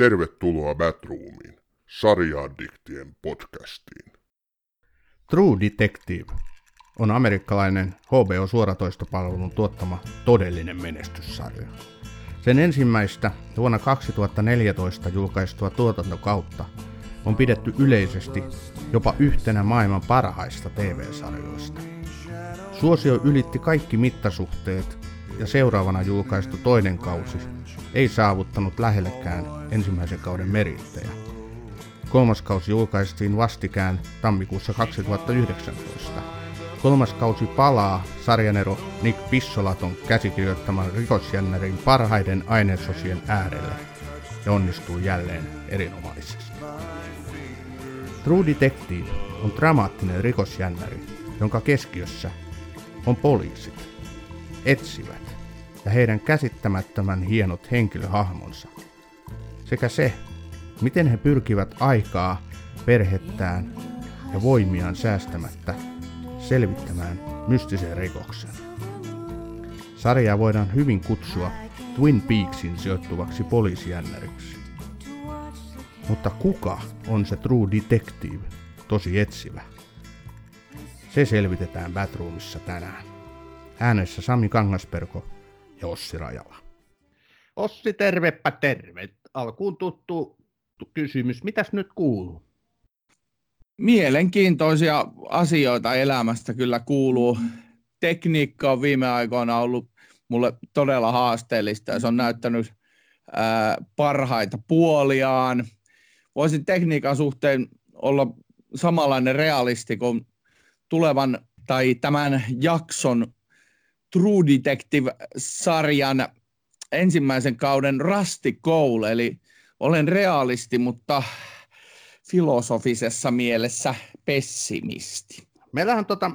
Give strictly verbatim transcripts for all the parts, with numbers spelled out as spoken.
Tervetuloa Batroomiin, sarja-addiktien podcastiin. True Detective on amerikkalainen H B O-suoratoistopalvelun tuottama todellinen menestyssarja. Sen ensimmäistä vuonna kaksituhattaneljätoista julkaistua tuotantokautta on pidetty yleisesti jopa yhtenä maailman parhaista T V-sarjoista. Suosio ylitti kaikki mittasuhteet ja seuraavana julkaistu toinen kausi ei saavuttanut lähellekään ensimmäisen kauden merittejä. Kolmas kausi julkaistiin vastikään tammikuussa kaksituhattayhdeksäntoista. Kolmas kausi palaa sarjanero Nic Pizzolaton käsikirjoittaman rikosjännärin parhaiden ainesosien äärelle ja onnistuu jälleen erinomaisesti. True Detective on dramaattinen rikosjännäri, jonka keskiössä on poliisit, etsivät ja heidän käsittämättömän hienot henkilöhahmonsa, sekä se, miten he pyrkivät aikaa, perhettään ja voimiaan säästämättä selvittämään mystisen rikoksen. Sarjaa voidaan hyvin kutsua Twin Peaksin sijoittuvaksi poliisijännäriksi. Mutta kuka on se True Detective, tosi etsivä? Se selvitetään Batruumissa tänään. Äänessä Sami Kangasperko ja Ossi Rajala. Ossi, tervepä terve. Alkuun tuttu kysymys. Mitäs nyt kuuluu? Mielenkiintoisia asioita elämästä kyllä kuuluu. Tekniikka on viime aikoina ollut mulle todella haasteellista ja se on näyttänyt ää, parhaita puoliaan. Voisin tekniikan suhteen olla samanlainen realisti kuin tulevan tai tämän jakson True Detective-sarjan ensimmäisen kauden Rust Cohle, eli olen realisti, mutta filosofisessa mielessä pessimisti. Meillähän tota,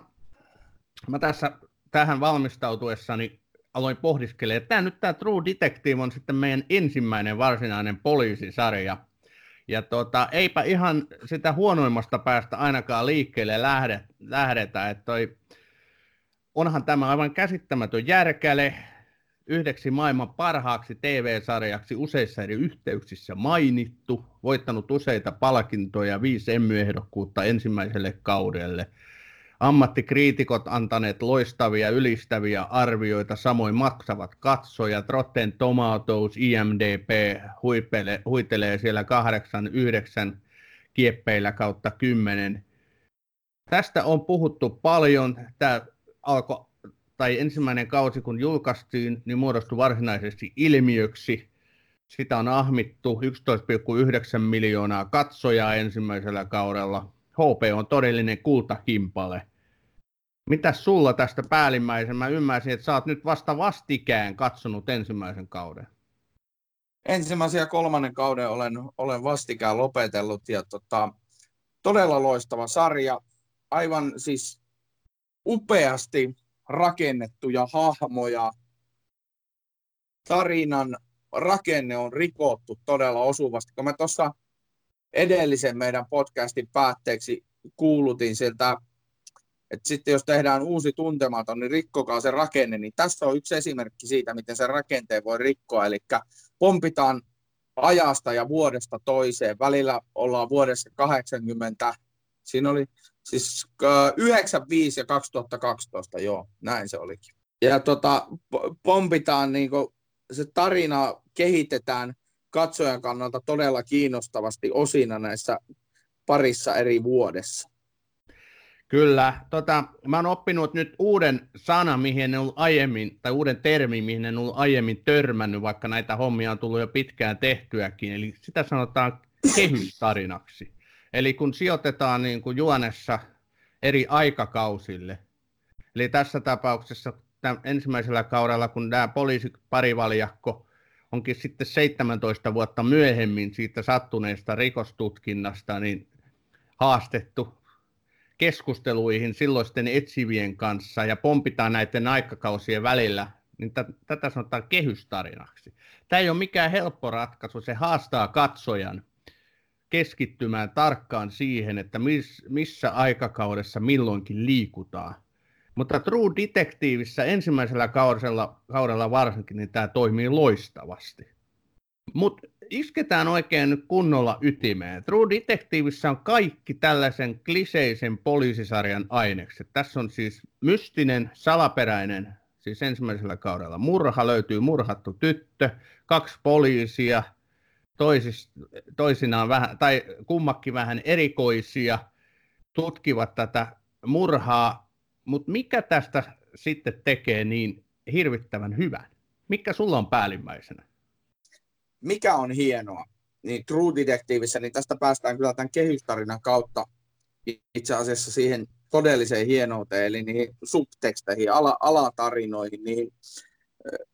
mä tässä tähän valmistautuessani aloin pohdiskelemaan, että tämä nyt tämä True Detective on sitten meidän ensimmäinen varsinainen poliisisarja. Ja tota, eipä ihan sitä huonoimmasta päästä ainakaan liikkeelle lähde, lähdetä, että toi onhan tämä aivan käsittämätön järkäle, yhdeksi maailman parhaaksi T V-sarjaksi useissa eri yhteyksissä mainittu, voittanut useita palkintoja, viisi Emmy-ehdokkuutta ensimmäiselle kaudelle. Ammattikriitikot antaneet loistavia, ylistäviä arvioita, samoin maksavat katsojat. Rotten Tomatoes, I M D B huipele, huitelee siellä kahdeksan, yhdeksän kieppeillä kautta kymmenen. Tästä on puhuttu paljon. Tämä alkoi, tai ensimmäinen kausi kun julkaistiin, niin muodostui varsinaisesti ilmiöksi. Sitä on ahmittu yksitoista pilkku yhdeksän miljoonaa katsojaa ensimmäisellä kaudella. H B on todellinen kultakimpale. Mitäs sulla tästä päällimmäisen? Mä ymmärsin, että sä oot nyt vasta vastikään katsonut ensimmäisen kauden. Ensimmäisen ja kolmannen kauden olen, olen vastikään lopetellut. Ja tota, todella loistava sarja. Aivan siis upeasti rakennettuja hahmoja. Tarinan rakenne on rikottu todella osuvasti. Kun mä tuossa edellisen meidän podcastin päätteeksi kuulutin siltä, että sitten jos tehdään uusi tuntematon, niin rikkokaa se rakenne. Niin tässä on yksi esimerkki siitä, miten sen rakenteen voi rikkoa. Eli pompitaan ajasta ja vuodesta toiseen. Välillä ollaan vuodessa kahdeksankymmentä. Siinä oli siis yhdeksänkymmentäviisi ja kaksituhattakaksitoista, joo, näin se olikin. Ja tota, pompitaan, niin kuin se tarina kehitetään katsojan kannalta todella kiinnostavasti osina näissä parissa eri vuodessa. Kyllä, tota, mä oon oppinut nyt uuden sanan, mihin en ollut aiemmin, tai uuden termin, mihin en ollut aiemmin törmännyt, vaikka näitä hommia on tullut jo pitkään tehtyäkin, eli sitä sanotaan kehystarinaksi. Eli kun sijoitetaan niin kuin juonessa eri aikakausille, eli tässä tapauksessa ensimmäisellä kaudella, kun tämä poliisiparivaljakko onkin sitten seitsemäntoista vuotta myöhemmin siitä sattuneesta rikostutkinnasta niin haastettu keskusteluihin silloisten etsivien kanssa ja pompitaan näiden aikakausien välillä, niin t- tätä sanotaan kehystarinaksi. Tämä ei ole mikään helppo ratkaisu, se haastaa katsojan keskittymään tarkkaan siihen, että mis, missä aikakaudessa milloinkin liikutaan. Mutta True Detectiveissä ensimmäisellä kaudella, kaudella varsinkin niin tämä toimii loistavasti. Mutta isketään oikein nyt kunnolla ytimeen. True Detectiveissä on kaikki tällaisen kliseisen poliisisarjan ainekset. Tässä on siis mystinen, salaperäinen, siis ensimmäisellä kaudella murha, löytyy murhattu tyttö, kaksi poliisia, toisis, toisinaan vähän, tai kummakin vähän erikoisia, tutkivat tätä murhaa. Mutta mikä tästä sitten tekee niin hirvittävän hyvän? Mikä sulla on päällimmäisenä? Mikä on hienoa, niin True Detectiveissä, niin tästä päästään kyllä tämän kehystarinan kautta itse asiassa siihen todelliseen hienouteen, eli niihin subteksteihin, ala, alatarinoihin, niihin äh,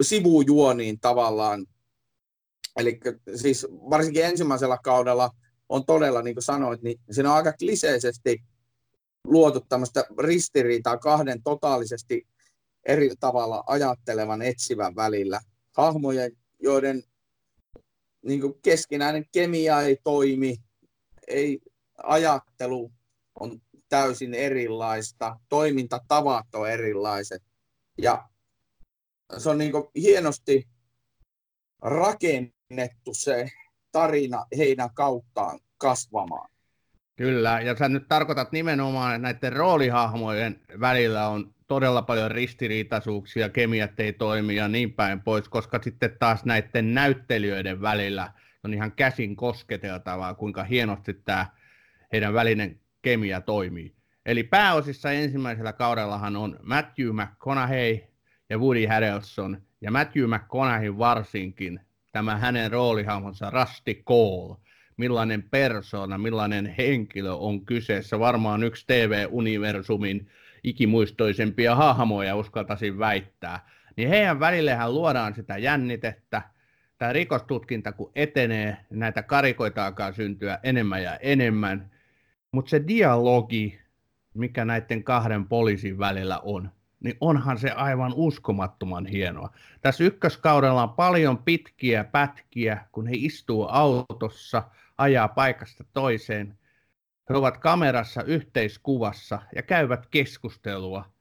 sivujuoniin tavallaan. Eli siis varsinkin ensimmäisellä kaudella on todella, niin kuin sanoit, niin siinä on aika kliseisesti luotu tämmöistä ristiriitaa kahden totaalisesti eri tavalla ajattelevan etsivän välillä. Hahmoja, joiden niin kuin keskinäinen kemia ei toimi, ei, ajattelu on täysin erilaista, toimintatavat on erilaiset. Ja se on niin kuin hienosti rakennettu se tarina heidän kauttaan kasvamaan. Kyllä, ja sä nyt tarkoitat nimenomaan, että näiden roolihahmojen välillä on todella paljon ristiriitaisuuksia, kemiat ei toimi ja niin päin pois, koska sitten taas näiden näyttelijöiden välillä on ihan käsin kosketeltavaa, kuinka hienosti tämä heidän välinen kemia toimii. Eli pääosissa ensimmäisellä kaudellahan on Matthew McConaughey ja Woody Harrelson, ja Matthew McConaughey varsinkin, tämä hänen roolihahmonsa Rust Cohle. Millainen persona, millainen henkilö on kyseessä. Varmaan yksi T V-universumin ikimuistoisempia hahmoja, uskaltaisin väittää. Niin heidän välillähän luodaan sitä jännitettä. Tämä rikostutkinta kun etenee, näitä karikoita alkaa syntyä enemmän ja enemmän. Mutta se dialogi, mikä näiden kahden poliisin välillä on, niin onhan se aivan uskomattoman hienoa. Tässä ykköskaudella on paljon pitkiä pätkiä, kun he istuu autossa, ajaa paikasta toiseen. He ovat kamerassa yhteiskuvassa ja käyvät keskustelua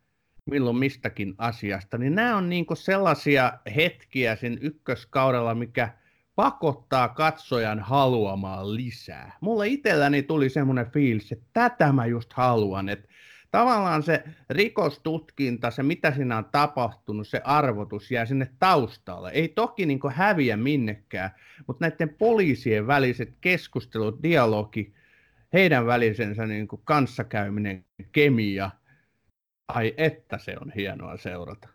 milloin mistäkin asiasta. Niin nämä on niin kuin sellaisia hetkiä sen ykköskaudella, mikä pakottaa katsojan haluamaan lisää. Mulle itselläni tuli semmoinen fiilis, että tätä mä just haluan, että tavallaan se rikostutkinta, se mitä siinä on tapahtunut, se arvotus jää sinne taustalle. Ei toki niin kuin häviä minnekään, mutta näiden poliisien väliset keskustelut, dialogi, heidän välisensä niin kuin kanssakäyminen, kemia, ai että se on hienoa seurata.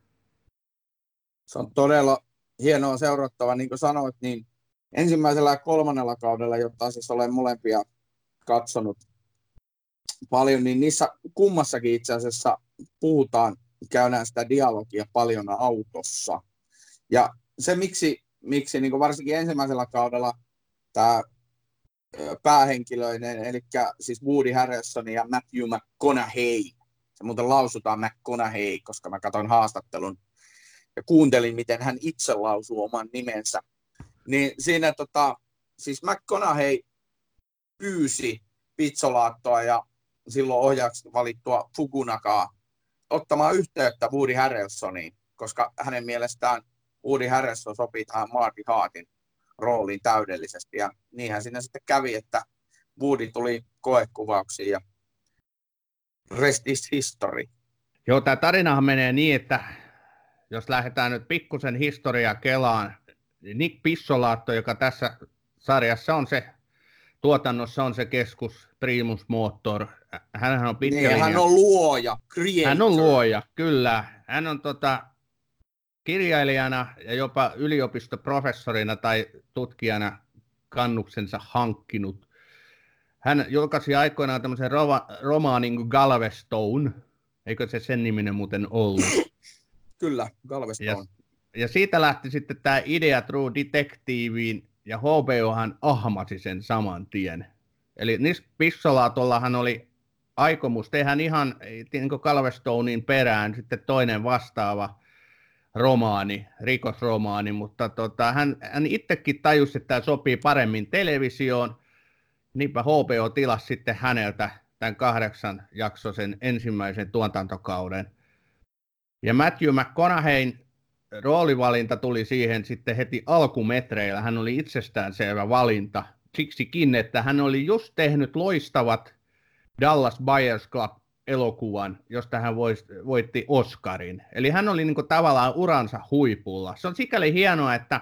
Se on todella hienoa seurattava, niin kuin sanoit, niin ensimmäisellä ja kolmannella kaudella, jotta siis olen molempia katsonut paljon, niin niissä kummassakin itse asiassa puhutaan, käydään sitä dialogia paljon autossa. Ja se, miksi, miksi niin kuin varsinkin ensimmäisellä kaudella tämä päähenkilöinen, eli siis Woody Harrelson ja Matthew McConaughey, se muuten lausutaan McConaughey, koska mä katsoin haastattelun ja kuuntelin, miten hän itse lausuu oman nimensä, niin siinä tota, siis McConaughey pyysi Pizzolattoa ja silloin ohjaajaksi valittua Fukunagaa ottamaan yhteyttä Woody Harrelsoniin, koska hänen mielestään Woody Harrelson sopii tähän Marty Hartin rooliin täydellisesti. Ja niinhän siinä sitten kävi, että Woody tuli koekuvauksiin ja rest is history. Joo, tämä tarinahan menee niin, että jos lähdetään nyt pikkusen historiaa kelaan, niin Nic Pizzolatto, joka tässä sarjassa on se, tuotannossa on se keskus, primus motor. Hänhän on pitkä niin, linja. Hän on luoja, creator. Hän on luoja, kyllä. Hän on tota, kirjailijana ja jopa yliopistoprofessorina tai tutkijana kannuksensa hankkinut. Hän julkaisi aikoinaan tämmöisen rova- romaanin kuin Galveston. Eikö se sen niminen muuten ollut? Kyllä, Galveston. Ja, ja siitä lähti sitten tämä idea True Detectiveen. Ja H B O:han ahmasi sen saman tien. Eli Nic Pizzolatollahan oli aikomus tehdä ihan niin Galvestonin perään sitten toinen vastaava romaani, rikosromaani, mutta tota, hän, hän itsekin tajusi, että tämä sopii paremmin televisioon. Niinpä H B O tilasi sitten häneltä tämän kahdeksan jaksoisen ensimmäisen tuotantokauden. Ja Matthew McConaugheyn roolivalinta tuli siihen sitten heti alkumetreillä. Hän oli itsestäänselvä valinta siksikin, että hän oli just tehnyt loistavat Dallas Buyers Club-elokuvan, josta hän voitti Oscarin. Eli hän oli niin kuin tavallaan uransa huipulla. Se on sikäli hienoa, että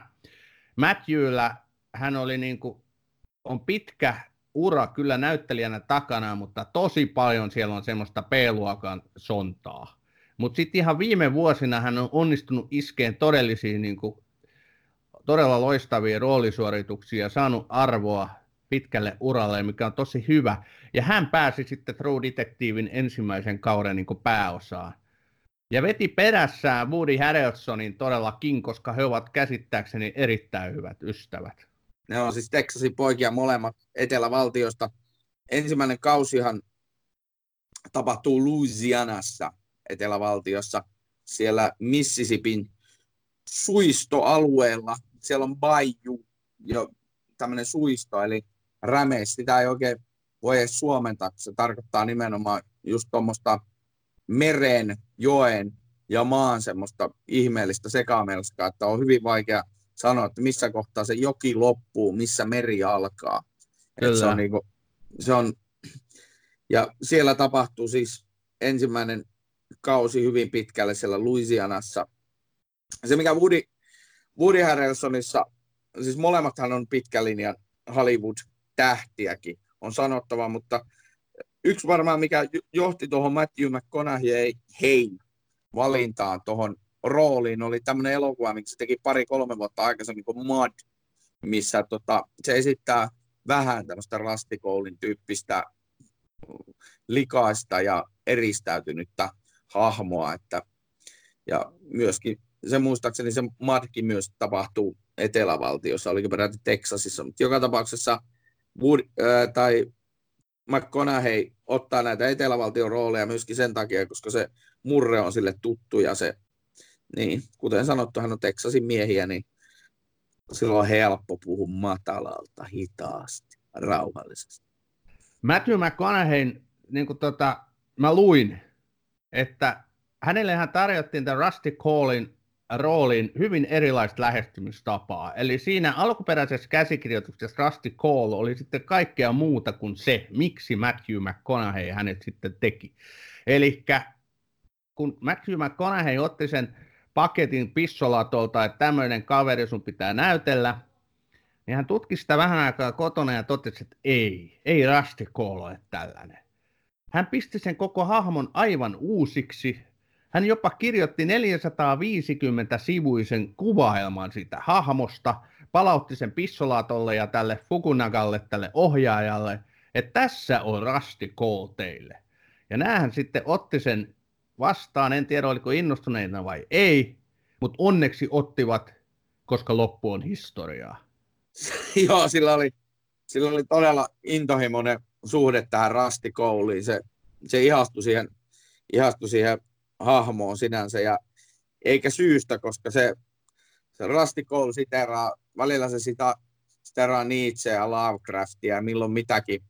Matthewllä hän oli niin kuin, on pitkä ura kyllä näyttelijänä takana, mutta tosi paljon siellä on semmoista B-luokan sontaa. Mutta sitten ihan viime vuosina hän on onnistunut iskeen todellisiin, niin kuin, todella loistavia roolisuorituksia ja saanut arvoa pitkälle uralle, mikä on tosi hyvä. Ja hän pääsi sitten True Detectivein ensimmäisen kauden niin kuin pääosaan. Ja veti perässään Woody Harrelsonin todellakin, koska he ovat käsittääkseni erittäin hyvät ystävät. Ne on siis Texasin poikia molemmat etelävaltiosta. Ensimmäinen kausihan tapahtuu Louisianassa, etelävaltiossa, siellä Mississippin suistoalueella. Siellä on bayou, jo tämmöinen suisto, eli rämeis. Sitä ei oikein voi edes suomentaa, se tarkoittaa nimenomaan just tuommoista meren, joen ja maan semmoista ihmeellistä sekamelskaa, että on hyvin vaikea sanoa, että missä kohtaa se joki loppuu, missä meri alkaa. Se on niinku, se on, ja siellä tapahtuu siis ensimmäinen kausi hyvin pitkälle siellä Louisianassa. Se, mikä Woody, Woody Harrelsonissa, siis molemmathan on pitkän linjan Hollywood-tähtiäkin, on sanottava, mutta yksi varmaan, mikä johti tuohon Matthew McConaughey valintaan tuohon rooliin, oli tämmöinen elokuva, minkä se teki pari-kolme vuotta aikaisemmin kuin Mud, missä tota, se esittää vähän tämmöistä Rust Cohlen tyyppistä likaista ja eristäytynyttä hahmoa, että ja myöskin se muistaakseni se Mudkin myös tapahtuu etelävaltiossa, oliko peräti Texasissa, mutta joka tapauksessa Wood, äh, tai McConaughey ottaa näitä etelävaltion rooleja myöskin sen takia, koska se murre on sille tuttu ja se, niin, kuten sanottu, hän on Texasin miehiä, niin silloin on helppo puhua matalalta, hitaasti, rauhallisesti. Matthew McConaugheyn, niin kuin tota, mä luin, että hänellehän tarjottiin tämän Rusty Cohlen roolin hyvin erilaista lähestymistapaa. Eli siinä alkuperäisessä käsikirjoituksessa Rusty Cohle oli sitten kaikkea muuta kuin se, miksi Matthew McConaughey hänet sitten teki. Eli kun Matthew McConaughey otti sen paketin Pizzolatolta, että tämmöinen kaveri sun pitää näytellä, niin hän tutki sitä vähän aikaa kotona ja totesi, että ei, ei Rusty Cohle ole tällainen. Hän pisti sen koko hahmon aivan uusiksi. Hän jopa kirjoitti neljäsataaviisikymmentä-sivuisen kuvaelman siitä hahmosta, palautti sen Pizzolatolle ja tälle Fukunagalle, tälle ohjaajalle, että tässä on Rusty Cohle teille. Ja näähän sitten otti sen vastaan, en tiedä oliko innostuneita vai ei, mutta onneksi ottivat, koska loppu on historiaa. Joo, sillä oli, sillä oli todella intohimoinen suhde tähän Rusty Cohleen. Se, se ihastui siihen, ihastui siihen hahmoon sinänsä, ja eikä syystä, koska se, se Rusty Cohle siteraa, välillä se sitä, siteraa Nietzscheä, Lovecraftia ja milloin mitäkin.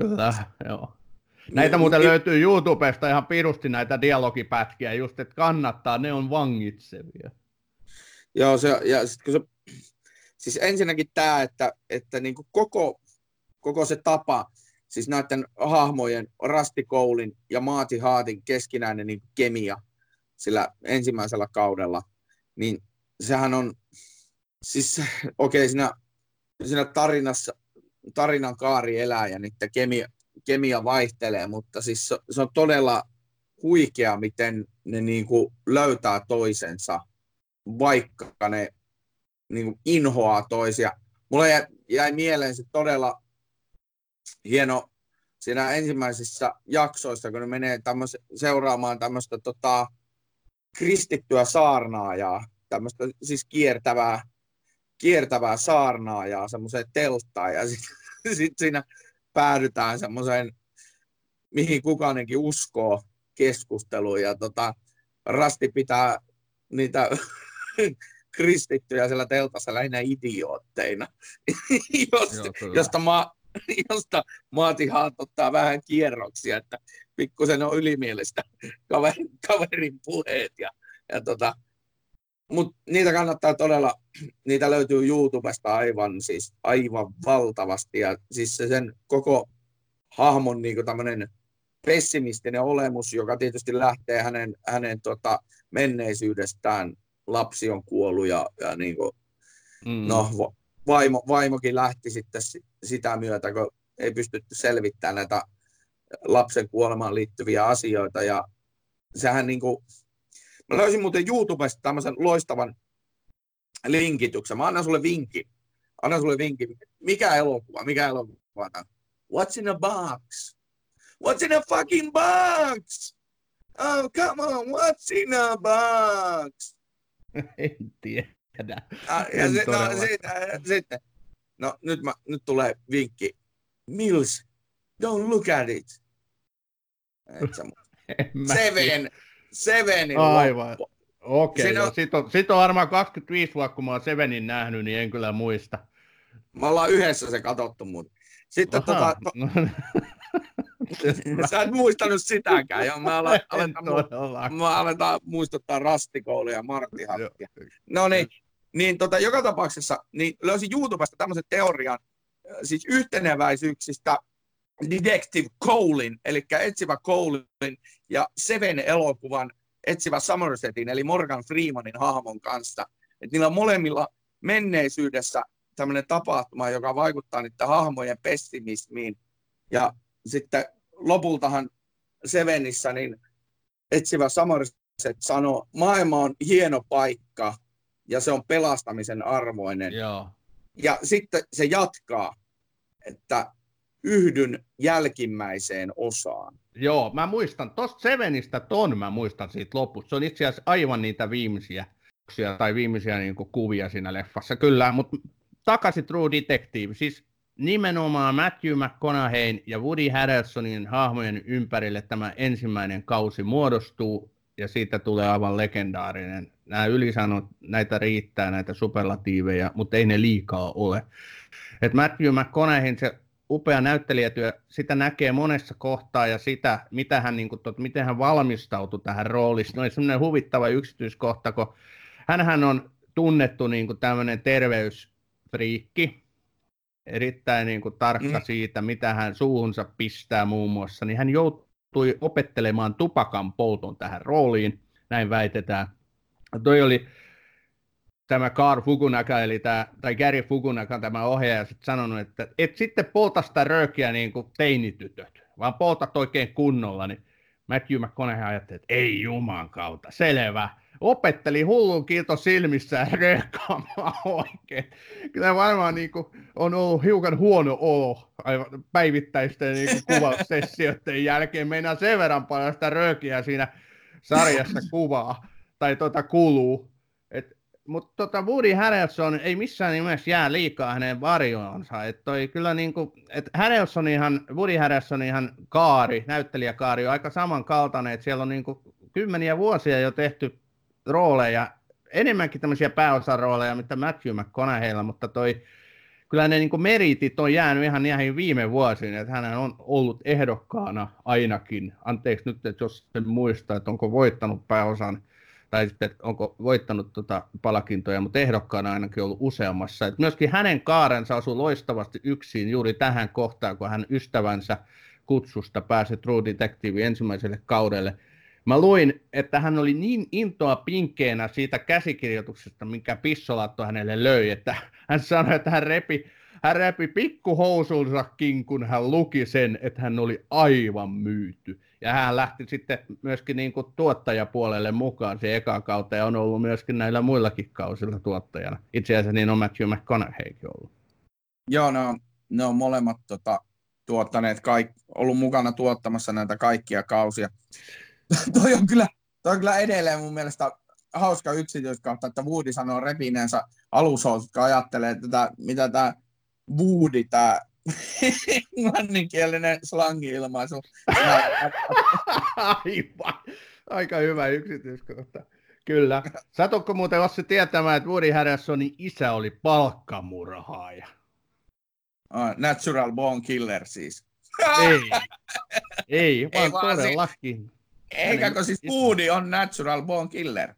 Kyllä, joo. Näitä muuten löytyy YouTubesta ihan pirusti näitä dialogipätkiä, just että kannattaa, ne on vangitsevia. Joo, se, ja sit, kun se, siis ensinnäkin tämä, että, että niin kuin koko, koko se tapa, siis näiden hahmojen, Rusty Cohlen ja Marty Hartin keskinäinen niin kemia sillä ensimmäisellä kaudella, niin sehän on, siis okei, okay, siinä, siinä tarinassa, tarinan kaari elää ja niiden kemia, kemia vaihtelee, mutta siis se on todella huikea, miten ne niin kuin löytää toisensa, vaikka ne niin kuin inhoaa toisia. Mulla jäi, jäi mieleen se todella hieno siinä ensimmäisissä jaksoissa, kun ne menee tämmöis, seuraamaan tämmöistä tota, kristittyä saarnaajaa, tämmöistä siis kiertävää, kiertävää saarnaajaa semmoiseen telttaan, ja sitten sit siinä päädytään semmoiseen, mihin kukaankin uskoo, keskusteluun, ja tota, Rasti pitää niitä kristittyjä siellä teltassa lähinnä idiootteina, josta, Joo, josta mä josta Marty Hart ottaa vähän kierroksia, että pikkusen on ylimielistä kaverin, kaverin puheet ja, ja tota, Mutta niitä kannattaa todella, niitä löytyy YouTubesta aivan, siis aivan valtavasti. Ja siis se sen koko hahmon niinku tämmöinen pessimistinen olemus, joka tietysti lähtee hänen, hänen tota, menneisyydestään. Lapsi on kuollut ja, ja niinku, mm. no, vaimo, vaimokin lähti sitten sitä myötä, kun ei pystytty selvittämään näitä lapsen kuolemaan liittyviä asioita. Ja sehän niinku, mä löysin muuten YouTubesta tämmöisen loistavan linkityksen. Mä annan sulle vinkin. Annan sulle vinkin. Mikä elokuva? Mikä elokuva? What's in a box? What's in a fucking box? Oh, come on. What's in a box? En tiedä. Ah, ja en se, no, sit, äh, sit, no nyt, mä, nyt tulee vinkki. Mills, don't look at it. Seven. Sevenin aivan. Loppu. Okei. Okay, on... Sitten on, sit on varmaan kaksikymmentäviisi vuotta, kun mä oon Sevenin nähnyt, niin en kyllä muista. Me ollaan yhdessä se katsottu mun. Sitten tota... To... Sä et muistanut sitäkään. Ja mä aletaan, aletaan, mu... mä aletaan muistuttaa Rust Cohlea ja Marty Hartia. No niin, niin tota, joka tapauksessa niin löysin YouTubesta tämmöisen teorian, siis yhteneväisyyksistä Detective Colen, eli etsivä Colen ja Seven-elokuvan etsivä Somersetin, eli Morgan Freemanin hahmon kanssa. Et niillä on molemmilla menneisyydessä tämmöinen tapahtuma, joka vaikuttaa niiden hahmojen pessimismiin. Ja sitten lopultahan Sevenissä niin etsivä Somerset sanoo, maailma on hieno paikka ja se on pelastamisen arvoinen. Joo. Ja sitten se jatkaa, että yhdyn jälkimmäiseen osaan. Joo, mä muistan, tuosta Sevenistä ton mä muistan siitä lopusta. Se on itse asiassa aivan niitä viimeisiä tai viimeisiä niin kuin kuvia siinä leffassa, kyllä. Mutta takaisin True Detective, siis nimenomaan Matthew McConaugheyn ja Woody Harrelsonin hahmojen ympärille tämä ensimmäinen kausi muodostuu, ja siitä tulee aivan legendaarinen. Nämä ylisanot, näitä riittää, näitä superlatiiveja, mutta ei ne liikaa ole. Et Matthew McConaughey, se upea näyttelijätyö, sitä näkee monessa kohtaa ja sitä, mitä hän, niin kuin, miten hän valmistautui tähän rooliin. No, semmoinen huvittava yksityiskohta, kun hänhän on tunnettu niin kuin tämmöinen terveysfriikki, erittäin niin kuin tarkka mm. siitä, mitä hän suuhunsa pistää muun muassa, niin hän joutui opettelemaan tupakan polton tähän rooliin, näin väitetään. Toi oli tämä Cary Fukunaga, eli tämä, tai Cary Fukunaga, tämä ohjaaja, sit sanonut, että et sitten polta sitä röökiä niin kuin teinitytöt, vaan poltat oikein kunnolla. Niin Matthew McConaughey ajatteli, että ei juman kautta, selvä. Opetteli hullun kiilto silmissään röökkaamaan oikein. Kyllä varmaan niin kuin on ollut hiukan huono olo aivan päivittäisten niin kuin kuvasessioiden jälkeen. Meinaa sen verran paljon sitä röökiä siinä sarjassa kuvaa tai tuota kuluu. Mutta tota Woody Harrelson ei missään nimessä jää liikaa hänen varjoonsa. Et toi kyllä niinku, et Harrelson ihan, Woody Harrelson ihan kaari, näyttelijäkaari on aika samankaltainen, että siellä on niinku kymmeniä vuosia jo tehty rooleja, enemmänkin tämmöisiä pääosarooleja, mitä Matthew McConaugheylla, mutta toi, kyllä ne niinku meritit on jäänyt ihan näihin viime vuosiin, että hän on ollut ehdokkaana ainakin. Anteeksi nyt, että jos en muista, että onko voittanut pääosan, tai sitten onko voittanut tuota palkintoja, mutta ehdokkaana ainakin ollut useammassa. Et myöskin hänen kaarensa asui loistavasti yksin juuri tähän kohtaan, kun hän ystävänsä kutsusta pääsi True Detective ensimmäiselle kaudelle. Mä luin, että hän oli niin intoa pinkkeenä siitä käsikirjoituksesta, minkä Pizzolatto hänelle löi, että hän sanoi, että hän repi, hän repi pikkuhousunsakin, kun hän luki sen, että hän oli aivan myyty. Ja hän lähti sitten myöskin niin kuin tuottajapuolelle mukaan se ekaan kautta ja on ollut myöskin näillä muillakin kausilla tuottajana. Itse asiassa niin on Matthew McConaugheykin ollut. Joo, ne on, ne on molemmat tota, tuottaneet, kaik, ollut mukana tuottamassa näitä kaikkia kausia. toi, on kyllä, toi on kyllä edelleen mun mielestä hauska yksityiskohta, että Woody sanoo repineensä alushousut, kun ajattelee, että tää, mitä tämä Woody, tämä... englanninkielinen slangi-ilmaisu. Aivan. Aika hyvä yksityiskohta. Kyllä. Satutko muuten Ossi tietämään, että Woody Harrelsonin isä oli palkkamurhaaja? Oh, natural born killer siis. Ei. Ei, vaan, Ei, vaan todellakin. Siis, eikä, kun siis Woody on natural born killer.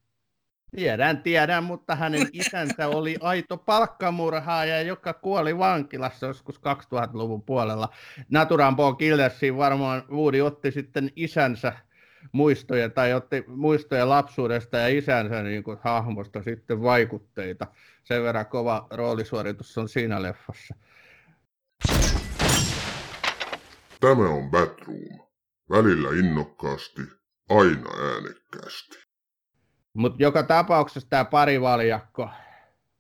Tiedän, tiedän, mutta hänen isänsä oli aito palkkamurhaaja, joka kuoli vankilassa joskus kaksituhattaluvun puolella. Natural Born Killersiin varmaan Woody otti sitten isänsä muistoja tai otti muistoja lapsuudesta ja isänsä niin kuin hahmosta sitten vaikutteita. Sen verran kova roolisuoritus on siinä leffassa. Tämä on Batruumi. Välillä innokkaasti, aina äänekkäästi. Mutta joka tapauksessa tämä parivaljakko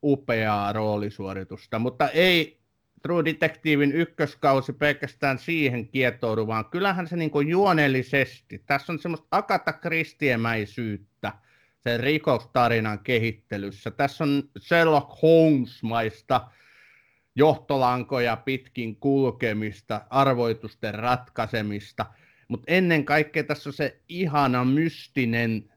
upeaa roolisuoritusta, mutta ei True Detectivein ykköskausi pelkästään siihen kietoudu, vaan kyllähän se niinku juonellisesti, tässä on semmoista Agatha Christiemäisyyttä sen rikostarinan kehittelyssä. Tässä on Sherlock Holmes-maista johtolankoja pitkin kulkemista, arvoitusten ratkaisemista, mutta ennen kaikkea tässä on se ihana mystinen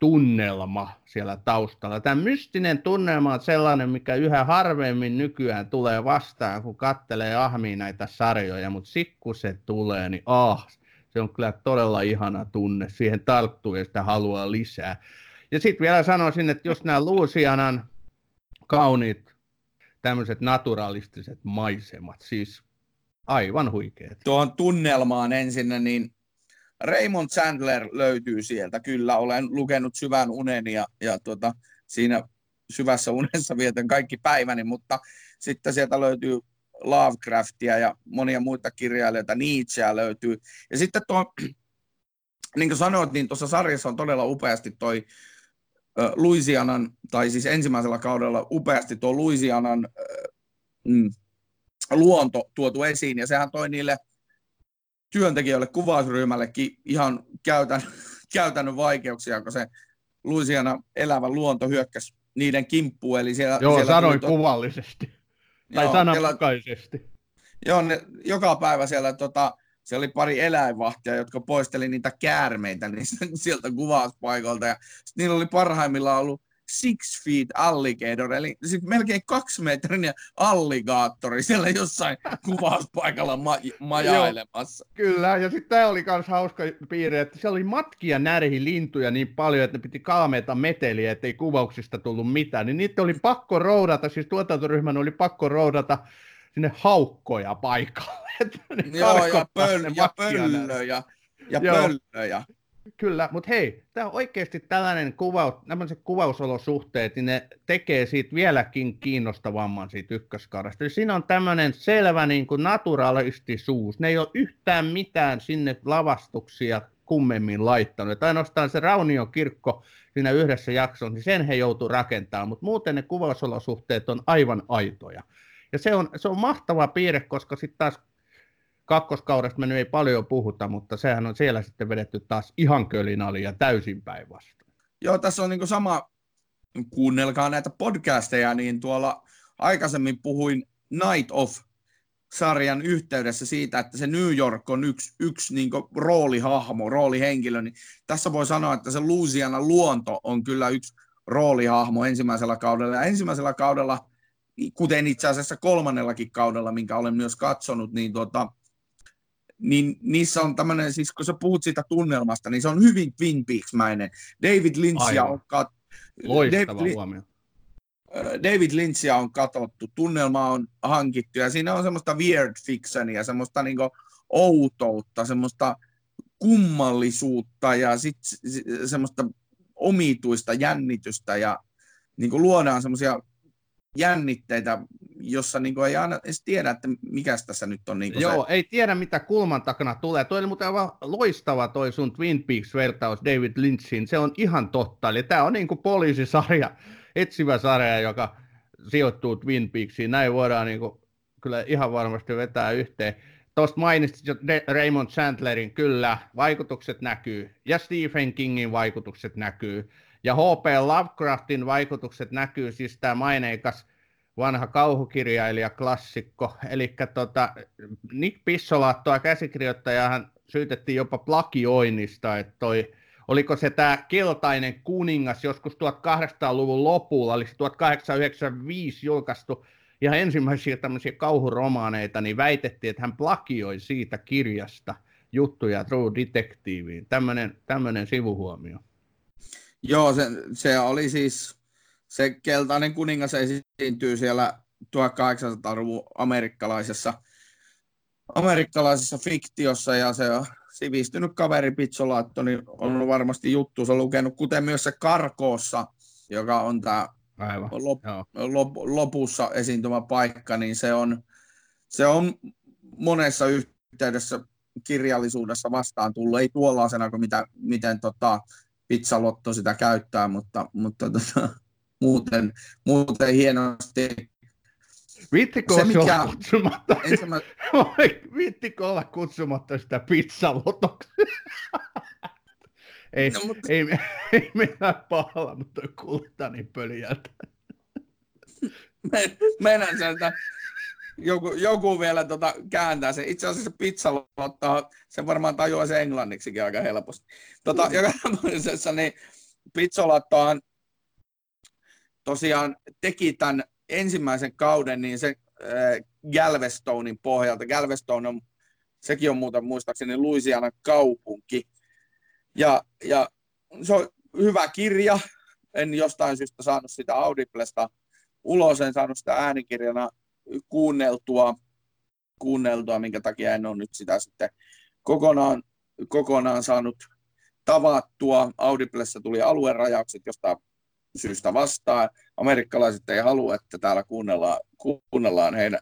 tunnelma siellä taustalla. Tämä mystinen tunnelma on sellainen, mikä yhä harvemmin nykyään tulee vastaan, kun katselee ahmiin näitä sarjoja, mutta sitten kun se tulee, niin ah, se on kyllä todella ihana tunne. Siihen tarttuu ja sitä haluaa lisää. Ja sitten vielä sanoisin, että jos nämä Louisianan kauniit tämmöiset naturalistiset maisemat, siis aivan huikeat. Tuohon tunnelmaan ensinnä, niin Raymond Chandler löytyy sieltä, kyllä, olen lukenut syvän unen ja, ja tuota, siinä syvässä unessa vietän kaikki päiväni, mutta sitten sieltä löytyy Lovecraftia ja monia muita kirjailijoita, Nietzscheä löytyy. Ja sitten tuo, niin kuin sanoit, niin tuossa sarjassa on todella upeasti toi äh, Louisianan, tai siis ensimmäisellä kaudella upeasti tuo Louisianan äh, mm, luonto tuotu esiin, ja sehän toi niille työntekijöille, kuvausryhmällekin ihan käytännön, käytännön vaikeuksia, kun se Louisiana elävä luonto hyökkäsi niiden kimppuun. Eli siellä, joo, siellä sanoin tuota, kuvallisesti. Tai sananmukaisesti. Joo, ne, joka päivä siellä, tota, siellä oli pari eläinvahtia, jotka poisteli niitä käärmeitä niistä, sieltä kuvauspaikalta. Ja niillä oli parhaimmillaan ollut six feet alligator, eli siis melkein kaksimetrinen alligaattori siellä jossain kuvauspaikalla ma- majailemassa. Joo, kyllä, ja sitten tämä oli myös hauska piirre, että siellä oli matkia närhi lintuja niin paljon, että ne piti kaameita meteliä, ettei kuvauksista tullut mitään, niin niitä oli pakko roudata, siis tuotantoryhmän oli pakko roudata sinne haukkoja paikalle. Joo, ja, pöl- ja pöllöjä, ja pöllöjä. Kyllä, mutta hei, tämä on oikeasti tällainen kuvaus, nämä kuvausolosuhteet, niin ne tekee siitä vieläkin kiinnostavamman siitä ykköskaudesta. Eli siinä on tämmöinen selvä niin kuin naturalistisuus. Ne ei ole yhtään mitään sinne lavastuksia kummemmin laittanut. Et ainoastaan se rauniokirkko siinä yhdessä jaksossa, niin sen he joutuivat rakentamaan, mutta muuten ne kuvausolosuhteet on aivan aitoja. Ja se on, se on mahtava piirre, koska sitten taas kakkoskaudesta me nyt ei paljon puhuta, mutta sehän on siellä sitten vedetty taas ihan kölinalia täysin päinvastoin. Joo, tässä on niin sama, kuunnelkaa näitä podcasteja, niin tuolla aikaisemmin puhuin Night of-sarjan yhteydessä siitä, että se New York on yksi, yksi niin roolihahmo, roolihenkilö, niin tässä voi sanoa, että se Louisianan luonto on kyllä yksi roolihahmo ensimmäisellä kaudella. Ja ensimmäisellä kaudella, kuten itse asiassa kolmannellakin kaudella, minkä olen myös katsonut, niin tuota, niin niissä on tämmöinen, siis kun sä puhut siitä tunnelmasta, niin se on hyvin Twin Peaks-mäinen. David Lynchia on, kat... David... David Lynchia on katsottu, tunnelma on hankittu, ja siinä on semmoista weird fictionia, semmoista niinku outoutta, semmoista kummallisuutta, ja sitten semmoista omituista jännitystä, ja niinku luodaan semmoisia jännitteitä, jossa niin kuin ei aina edes tiedä, että mikä tässä nyt on. Niin kuin joo, se ei tiedä, mitä kulman takana tulee. Tuo oli muuten aivan loistava toi sun Twin Peaks-vertaus David Lynchiin. Se on ihan totta. Eli tämä on niin kuin poliisisarja, etsivä sarja, joka sijoittuu Twin Peaksiin. Näin voidaan niin kuin kyllä ihan varmasti vetää yhteen. Tuosta mainitsit jo Raymond Chandlerin, kyllä, vaikutukset näkyy. Ja Stephen Kingin vaikutukset näkyy. Ja H P. Lovecraftin vaikutukset näkyy, siis tämä maineikas vanha kauhukirjailija-klassikko, eli tota, Nic Pizzolattoa käsikirjoittajahan syytettiin jopa plagioinnista, että toi, oliko se tämä Keltainen kuningas joskus tuhatkahdeksansataaluvun lopulla, eli se tuhatkahdeksansataayhdeksänkymmentäviisi julkaistu ihan ensimmäisiä tämmöisiä kauhuromaaneita, niin väitettiin, että hän plagioi siitä kirjasta juttuja True Detectiveen, tämmöinen sivuhuomio. Joo, se, se oli siis, se Keltainen kuningas esiintyy siellä tuhatkahdeksansataaluvun amerikkalaisessa, amerikkalaisessa fiktiossa, ja se on sivistynyt kaveri Pizzolatto, niin on varmasti juttu, se on lukenut, kuten myös se Karkoossa, joka on tämä lop, lop, lopussa esiintymä paikka, niin se on, se on monessa yhteydessä kirjallisuudessa vastaan tullut, ei tuollaisena kuin mitä, miten tota, Pizzolatto sitä käyttää, mutta, mutta tota, muuten, muuten hienosti. Viittikö olla kutsumatta, mä... Viittikö olla kutsumatta sitä Pizzolattoksi? Ei, no, mutta... ei, ei mennä pahalla, mutta on kultainen pöljältä. Mennään sieltä. Joku, joku vielä tota kääntää sen. Itse asiassa Pizzolatto, se varmaan tajuaa se englanniksikin aika helposti. Tota, joka tapauksessa niin Pizzolattohan tosiaan teki tämän ensimmäisen kauden niin se äh, Galvestonin pohjalta. Galveston on, sekin on muuten muistaakseni Louisianan kaupunki. Ja, ja se on hyvä kirja. En jostain syystä saanut sitä Audiblesta ulos, en saanut sitä äänikirjana kuunneltua, kuunneltua, minkä takia en ole nyt sitä sitten kokonaan, kokonaan saanut tavattua. Audiblessa tuli aluerajaukset jostain syystä vastaan. Amerikkalaiset ei halua, että täällä kuunnellaan, kuunnellaan heidän,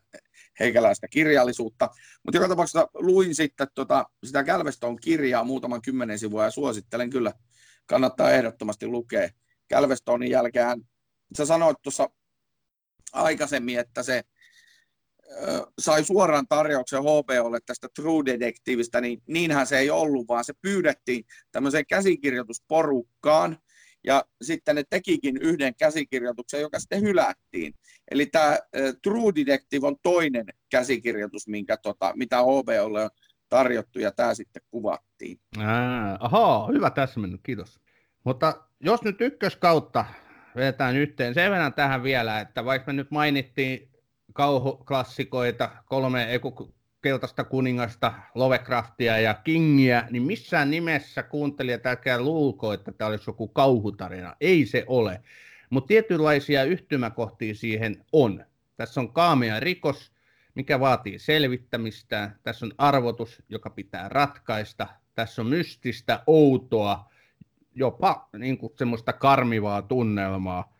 heikäläistä kirjallisuutta. Mutta joka tapauksessa luin sitten tota, sitä Galveston kirjaa muutaman kymmenen sivua ja suosittelen kyllä, kannattaa ehdottomasti lukea. Galvestonin jälkeen sä sanoit tuossa aikaisemmin, että se sai suoran tarjouksen H B O:lle tästä True Detectivestä, niin niinhän se ei ollut, vaan se pyydettiin tämmöiseen käsikirjoitusporukkaan, ja sitten ne tekikin yhden käsikirjoituksen, joka sitten hylättiin. Eli tämä True Detective on toinen käsikirjoitus, minkä tota, mitä H B O:lle on tarjottu, ja tämä sitten kuvattiin. Ää, ahaa, hyvä täsmennys, kiitos. Mutta jos nyt ykköskautta vedetään yhteen, sen verran tähän vielä, että vaikka me nyt mainittiin kauhuklassikoita, kolme eku, keltaista kuningasta, Lovecraftia ja Kingia, niin missään nimessä kuuntelijat älkää luulko, että tämä olisi joku kauhutarina. Ei se ole, mutta tietynlaisia yhtymäkohtia siihen on. Tässä on kaamea rikos, mikä vaatii selvittämistä. Tässä on arvotus, joka pitää ratkaista. Tässä on mystistä, outoa, jopa niin kuin semmoista karmivaa tunnelmaa,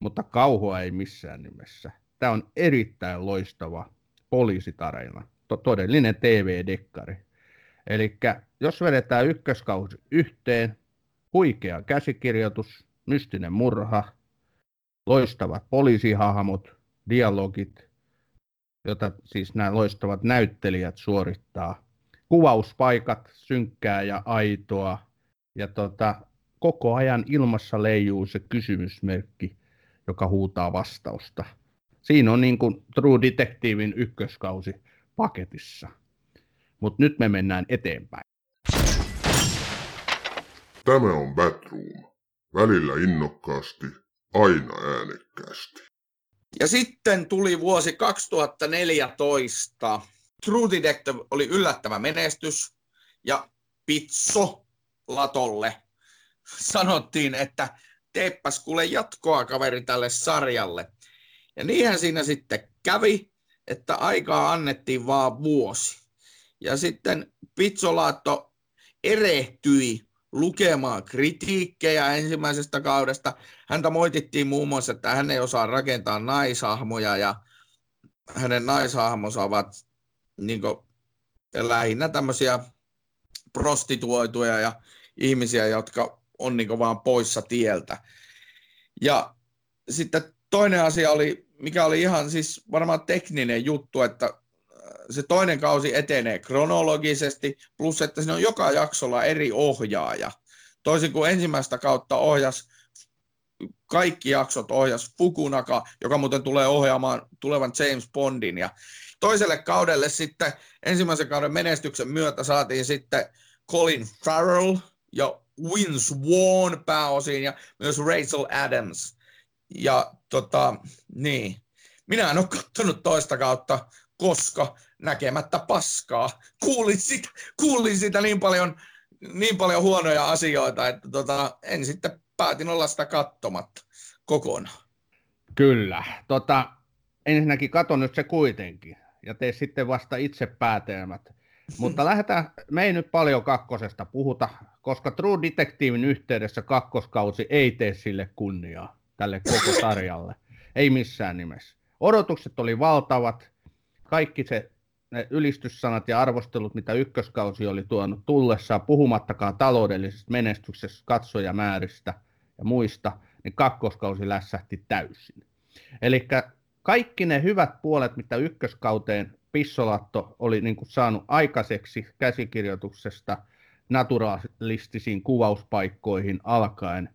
mutta kauhua ei missään nimessä. Tämä on erittäin loistava poliisitarina, to- todellinen T V-dekkari. Eli jos vedetään ykköskausi yhteen, huikea käsikirjoitus, mystinen murha, loistavat poliisihahmot, dialogit, jota siis nämä loistavat näyttelijät suorittaa, kuvauspaikat, synkkää ja aitoa, ja tota, koko ajan ilmassa leijuu se kysymysmerkki, joka huutaa vastausta. Siinä on niin kuin True Detectivein ykköskausi paketissa. Mutta nyt me mennään eteenpäin. Tämä on Batruum. Välillä innokkaasti, aina äänekkäästi. Ja sitten tuli vuosi kaksituhattaneljätoista. True Detective oli yllättävä menestys. Ja Pizzolatolle sanottiin, että teepäs kuule jatkoa kaveri tälle sarjalle. Ja niinhän siinä sitten kävi, että aikaa annettiin vaan vuosi. Ja sitten Pizzolatto erehtyi lukemaan kritiikkejä ensimmäisestä kaudesta. Häntä moitittiin muun muassa, että hän ei osaa rakentaa naishahmoja, ja hänen naishahmonsa ovat niin kuin lähinnä tämmöisiä prostituoituja ja ihmisiä, jotka on niin kuin vaan poissa tieltä. Ja sitten toinen asia oli, mikä oli ihan siis varmaan tekninen juttu, että se toinen kausi etenee kronologisesti, plus että siinä on joka jaksolla eri ohjaaja. Toisin kuin ensimmäistä kautta ohjas, kaikki jaksot ohjas Fukunaga, joka muuten tulee ohjaamaan tulevan James Bondin. Ja toiselle kaudelle sitten ensimmäisen kauden menestyksen myötä saatiin sitten Colin Farrell ja Vince Vaughn pääosiin ja myös Rachel Adams. Ja tota, niin. Minä en ole katsonut toista kautta, koska näkemättä paskaa. Kuulin sitä, kuulin sitä niin paljon, niin paljon huonoja asioita, että tota, en sitten päätin olla sitä kattomatta kokonaan. Kyllä. Tota, ensinnäkin katso nyt se kuitenkin ja tee sitten vasta itse päätelmät. Mutta lähdetään, me ei nyt paljon kakkosesta puhuta, koska True Detectivein yhteydessä kakkoskausi ei tee sille kunniaa tälle koko sarjalle. Ei missään nimessä. Odotukset oli valtavat. Kaikki se, ne ylistyssanat ja arvostelut, mitä ykköskausi oli tuonut tullessaan, puhumattakaan taloudellisesta menestyksestä, katsojamääristä ja muista, niin kakkoskausi lässähti täysin. Eli kaikki ne hyvät puolet, mitä ykköskauteen Pizzolatto oli niin kuin saanut aikaiseksi käsikirjoituksesta naturalistisiin kuvauspaikkoihin alkaen,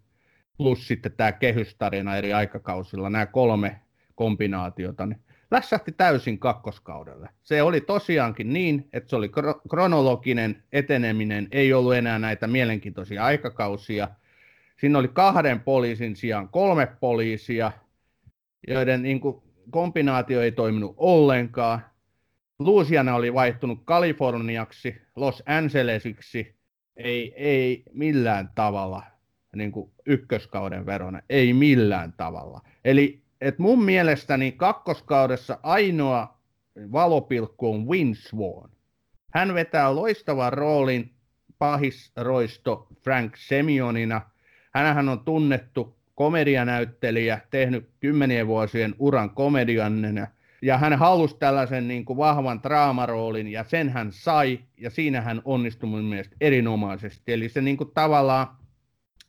plus sitten tämä kehystarina eri aikakausilla, nämä kolme kombinaatiota, niin lässähti täysin kakkoskaudelle. Se oli tosiaankin niin, että se oli kronologinen eteneminen, ei ollut enää näitä mielenkiintoisia aikakausia. Siinä oli kahden poliisin sijaan kolme poliisia, joiden niin kuin kombinaatio ei toiminut ollenkaan. Louisiana oli vaihtunut Kaliforniaksi, Los Angelesiksi, ei, ei millään tavalla niin kuin ykköskauden verona, ei millään tavalla. Eli et mun mielestäni kakkoskaudessa ainoa valopilkku on Vince Vaughn. Hän vetää loistavan roolin pahisroisto Frank Semionina. Hänhän on tunnettu komedianäyttelijä, tehnyt kymmenien vuosien uran komediannenä. Ja hän halusi tällaisen niin kuin vahvan draamaroolin, ja sen hän sai, ja siinä hän onnistui mun mielestä erinomaisesti. Eli se niin kuin tavallaan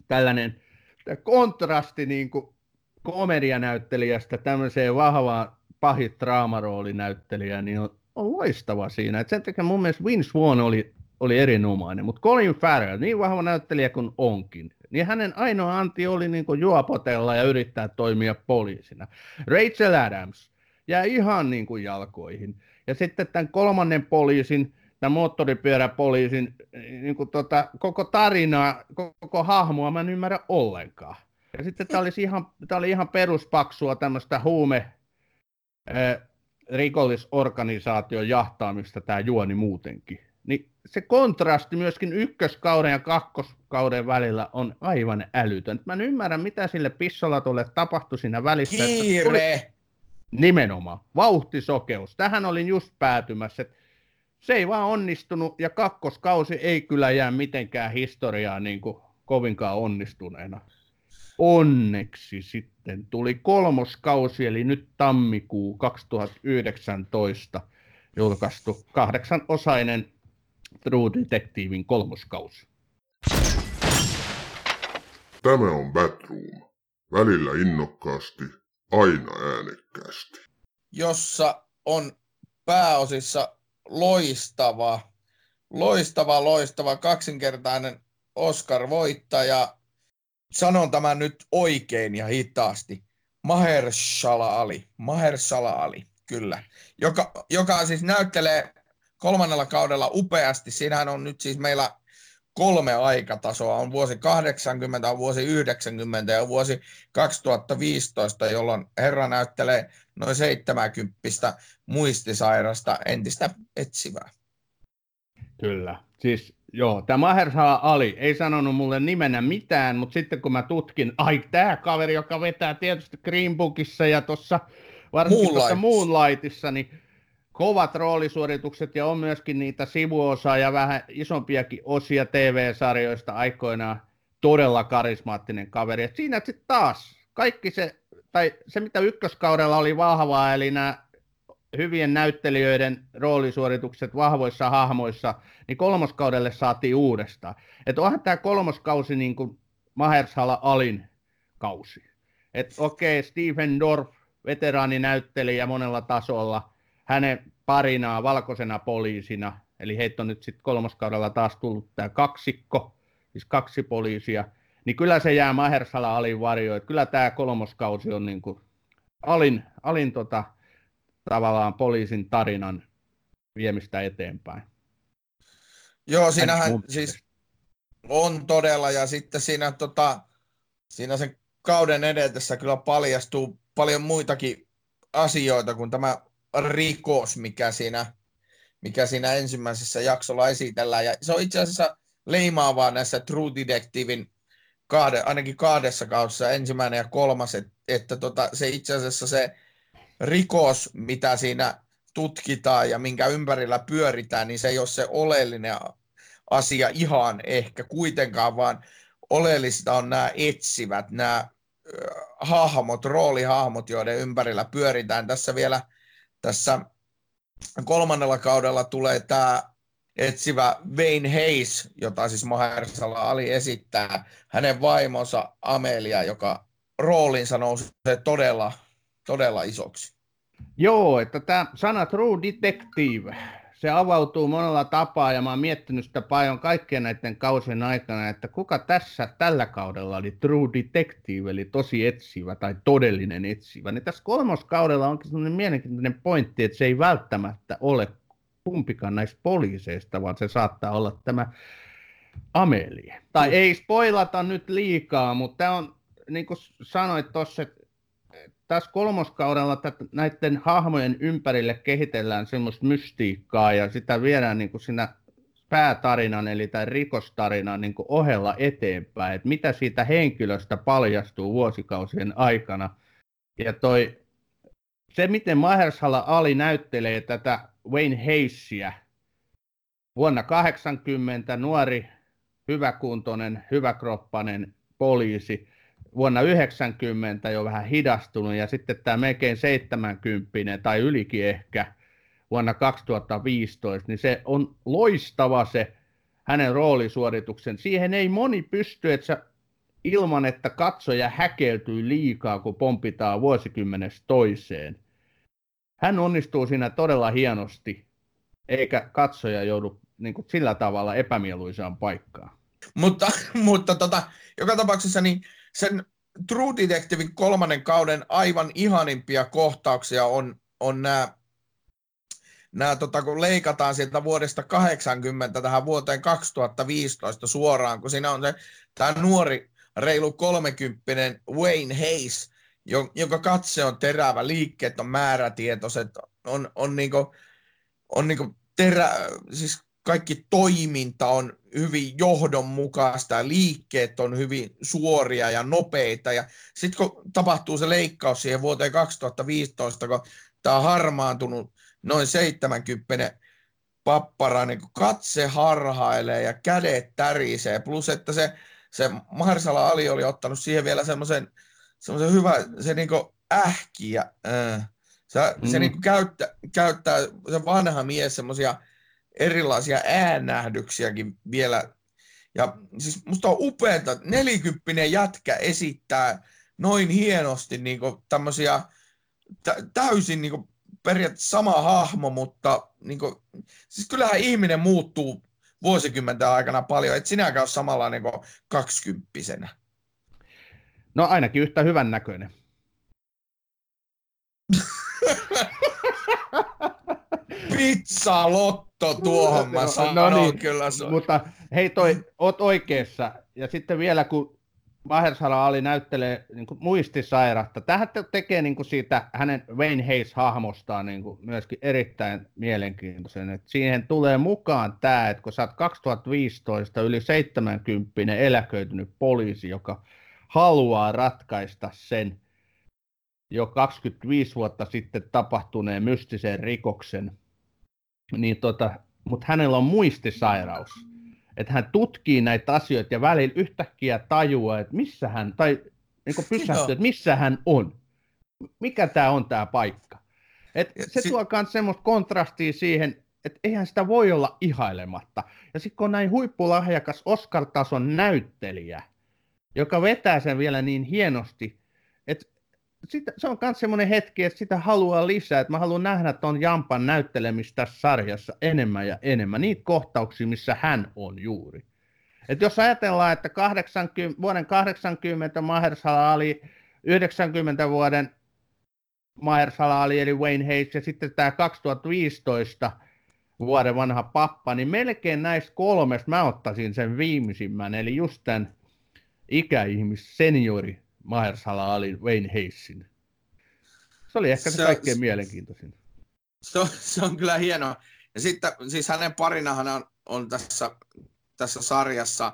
tällainen kontrasti niin kuin komedianäyttelijästä tämmöiseen vahvaan pahit draamaroolinäyttelijään, niin on, on loistava siinä. Et sen takia mun mielestä Vince Vaughn oli, oli erinomainen, mutta Colin Farrell, niin vahva näyttelijä kuin onkin, niin hänen ainoa anti oli niin kuin juopotella ja yrittää toimia poliisina. Rachel Adams jää ihan niin kuin jalkoihin. Ja sitten tämän kolmannen poliisin, tämän moottoripyöräpoliisin niin kuin tota, koko tarinaa, koko hahmoa mä en ymmärrä ollenkaan. Ja sitten tämä oli ihan, oli ihan peruspaksua tämmöistä huume eh, rikollisorganisaation jahtaamista tämä juoni muutenkin. Niin se kontrasti myöskin ykköskauden ja kakkoskauden välillä on aivan älytön. Mä en ymmärrä, mitä sille Pizzolatolle tapahtui siinä välissä. Kiire! Nimenomaan. Vauhtisokeus. Tähän olin just päätymässä. Se ei vaan onnistunut, ja kakkoskausi ei kyllä jää mitenkään historiaa niin kuin kovinkaan onnistuneena. Onneksi sitten tuli kolmoskausi, eli nyt tammikuu kaksituhattayhdeksäntoista julkaistu kahdeksanosainen True Detectivein kolmoskausi. Tämä on Batruumi. Välillä innokkaasti, aina äänekkäästi. Jossa on pääosissa loistava, loistava, loistava kaksinkertainen Oscar-voittaja. Sanon tämän nyt oikein ja hitaasti. Mahershala Ali. Mahershala Ali, kyllä. Joka, joka siis näyttelee kolmannella kaudella upeasti. Siinähän on nyt siis meillä kolme aikatasoa. On vuosi kahdeksankymmentä, on vuosi yhdeksänkymmentä ja vuosi kaksituhattaviisitoista, jolloin herra näyttelee noin seitsemänkymmentä muistisairasta entistä etsivää. Kyllä, siis joo, tämä Mahershala Ali ei sanonut mulle nimenä mitään, mutta sitten kun mä tutkin, ai tämä kaveri, joka vetää tietysti Green Bookissa ja tuossa varsinkin Moonlight. Moonlightissa, niin kovat roolisuoritukset ja on myöskin niitä sivuosaa ja vähän isompiakin osia T V-sarjoista aikoinaan, todella karismaattinen kaveri. Et siinä sitten taas kaikki se, tai se mitä ykköskaudella oli vahvaa, eli nämä hyvien näyttelijöiden roolisuoritukset vahvoissa hahmoissa, niin kolmoskaudelle saatiin uudestaan. Että onhan tämä kolmoskausi niin kuin Mahershala Alin kausi. Että okei, okay, Stephen Dorff, veteraaninäyttelijä monella tasolla, hänen parinaan valkoisena poliisina, eli heitä on nyt sitten kolmoskaudella taas tullut tämä kaksikko, siis kaksi poliisia, niin kyllä se jää Mahershala Alin varjoon. Että kyllä tämä kolmoskausi on niin kuin Alin, Alin tota... tavallaan poliisin tarinan viemistä eteenpäin. Joo, siinähän siis on todella, ja sitten siinä, tota, siinä sen kauden edetessä kyllä paljastuu paljon muitakin asioita kuin tämä rikos, mikä siinä, mikä siinä ensimmäisessä jaksolla esitellään. Ja se on itse asiassa leimaavaa näissä True Detectivein kahde, ainakin kahdessa kaudessa, ensimmäinen ja kolmas, että, että tota, se itse asiassa se rikos, mitä siinä tutkitaan ja minkä ympärillä pyöritään, niin se ei ole se oleellinen asia ihan ehkä kuitenkaan, vaan oleellista on nämä etsivät, nämä hahmot, roolihahmot, joiden ympärillä pyöritään. Tässä vielä tässä kolmannella kaudella tulee tämä etsivä Wayne Hays, jota siis Mahershala Ali esittää, hänen vaimonsa Amelia, joka roolinsa nousee todella, todella isoksi. Joo, että tämä sana True Detective, se avautuu monella tapaa, ja mä oon miettinyt sitä paljon kaikkien näiden kausien aikana, että kuka tässä tällä kaudella oli True Detective, eli tosi etsivä tai todellinen etsivä. Niin tässä kolmoskaudella onkin sellainen mielenkiintoinen pointti, että se ei välttämättä ole kumpikaan näistä poliiseista, vaan se saattaa olla tämä Amelia. Tai ei spoilata nyt liikaa, mutta tämä on, niin kuin sanoit tuossa, tässä kolmoskaudella näiden hahmojen ympärille kehitellään semmoista mystiikkaa ja sitä viedään niin kuin siinä päätarinan eli tämän rikostarinan niin kuin ohella eteenpäin, että mitä siitä henkilöstä paljastuu vuosikausien aikana. Ja toi, se, miten Mahershala Ali näyttelee tätä Wayne Haysia, vuonna kahdeksankymmentä nuori, hyväkuntoinen, hyväkroppainen poliisi, vuonna yhdeksänkymmentä jo vähän hidastunut, ja sitten tämä melkein seitsemänkymppinen tai ylikin ehkä vuonna kaksituhattaviisitoista, niin se on loistava se hänen roolisuorituksen. Siihen ei moni pysty, että sä, ilman, että katsoja häkeltyy liikaa, kun pompitaan vuosikymmenestä toiseen. Hän onnistuu siinä todella hienosti, eikä katsoja joudu niin kuin sillä tavalla epämieluisaan paikkaan. Mutta, mutta tota, joka tapauksessa niin sen True Detectivein kolmannen kauden aivan ihanimpia kohtauksia on, on nämä, nämä tota, kun leikataan sieltä vuodesta kahdeksankymmentä tähän vuoteen kaksituhattaviisitoista suoraan, kun siinä on se, tämä nuori, reilu kolmekymppinen Wayne Hays, jonka katse on terävä, liikkeet on määrätietoiset, on, on, niinku, on niinku terä, siis kaikki toiminta on hyvin johdonmukaista ja liikkeet on hyvin suoria ja nopeita. Ja sitten kun tapahtuu se leikkaus siihen vuoteen kaksituhattaviisitoista, kun tämä on harmaantunut noin seitsemänkymmentä pappara, niin katse harhailee ja kädet tärisee. Plus, että se, se Mahershala Ali oli ottanut siihen vielä semmoisen semmoisen hyvä, se niinku ähkiä, se, se mm. niinku käyttä, käyttää se vanha mies semmoisia erilaisia äännähdyksiäkin vielä. Ja siis musta on upeata, nelikymppinen jätkä esittää noin hienosti niinku tämmöisiä täysin niinku periaatteessa sama hahmo, mutta niinku, siis kyllähän ihminen muuttuu vuosikymmenten aikana paljon, et sinäkään ole samalla niinku kaksikymppisenä. No ainakin yhtä hyvän näköinen. Pizzalotto tuohon mä sanon, no niin, kyllä se on. Mutta hei toi, oot oikeassa. Ja sitten vielä kun Mahershala Ali näyttelee niin kuin muistisairasta. Tähän tekee niin kuin siitä hänen Wayne Hayes-hahmostaan niin kuin myöskin erittäin mielenkiintoisen. Et siihen tulee mukaan tämä, että kun sä oot kaksituhattaviisitoista yli seitsemänkymmentä eläköitynyt poliisi, joka haluaa ratkaista sen jo kaksikymmentäviisi vuotta sitten tapahtuneen mystisen rikoksen, niin tota, mutta hänellä on muistisairaus. Että hän tutkii näitä asioita ja välillä yhtäkkiä tajuaa, että missä hän, tai niin kuin pysähtyy, että missä hän on. Mikä tämä on tämä paikka. Et se tuo myös semmoista kontrastia siihen, että eihän sitä voi olla ihailematta. Ja sitten kun on näin huippulahjakas Oscar-tason näyttelijä, joka vetää sen vielä niin hienosti, että sitä, se on myös semmoinen hetki, että sitä haluaa lisää, että mä haluan nähdä tuon Jampan näyttelemistä tässä sarjassa enemmän ja enemmän, niitä kohtauksia, missä hän on juuri. Että jos ajatellaan, että kahdeksankymmentä, vuoden kahdeksankymmentä Mahershala Ali, yhdeksänkymmentä vuoden Mahershala Ali eli Wayne Hays ja sitten tämä kaksituhattaviisitoista vuoden vanha pappa, niin melkein näistä kolmesta mä ottaisin sen viimeisimmän, eli just tämän ikäihmis, seniori Mahershala Ali Wayne Haysin. Se oli ehkä se, se kaikkein se, mielenkiintoisin. Se on, se on kyllä hienoa. Ja sitten siis hänen parinahan on, on tässä, tässä sarjassa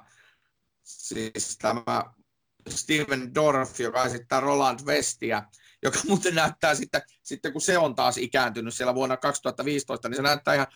siis tämä Stephen Dorff, joka esittää Roland Westia, joka muuten näyttää sitten, sitten kun se on taas ikääntynyt siellä vuonna kaksituhattaviisitoista, niin se näyttää ihan,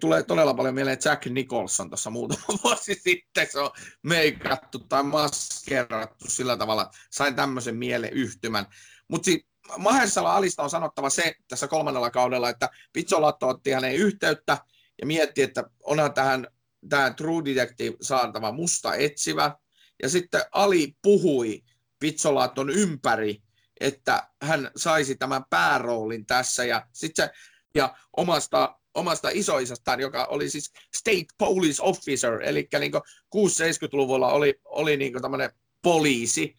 tulee todella paljon mieleen Jack Nicholson tuossa muutama vuosi sitten, se on meikattu tai maskerattu sillä tavalla, sain tämmöisen mieleyhtymän. Mutta sitten Mahershala Alista on sanottava se tässä kolmannella kaudella, että Pizzolatto otti häneen yhteyttä ja mietti, että onhan tähän tämä True Detective saatava musta etsivä. Ja sitten Ali puhui Pizzolatton ympäri, että hän saisi tämän pääroolin tässä. Ja sitten se ja omasta, omasta isoisästään, joka oli siis State Police Officer, eli niin kuusikymmentä-seitsemänkymmentäluvulla oli, oli niin tämmöinen poliisi,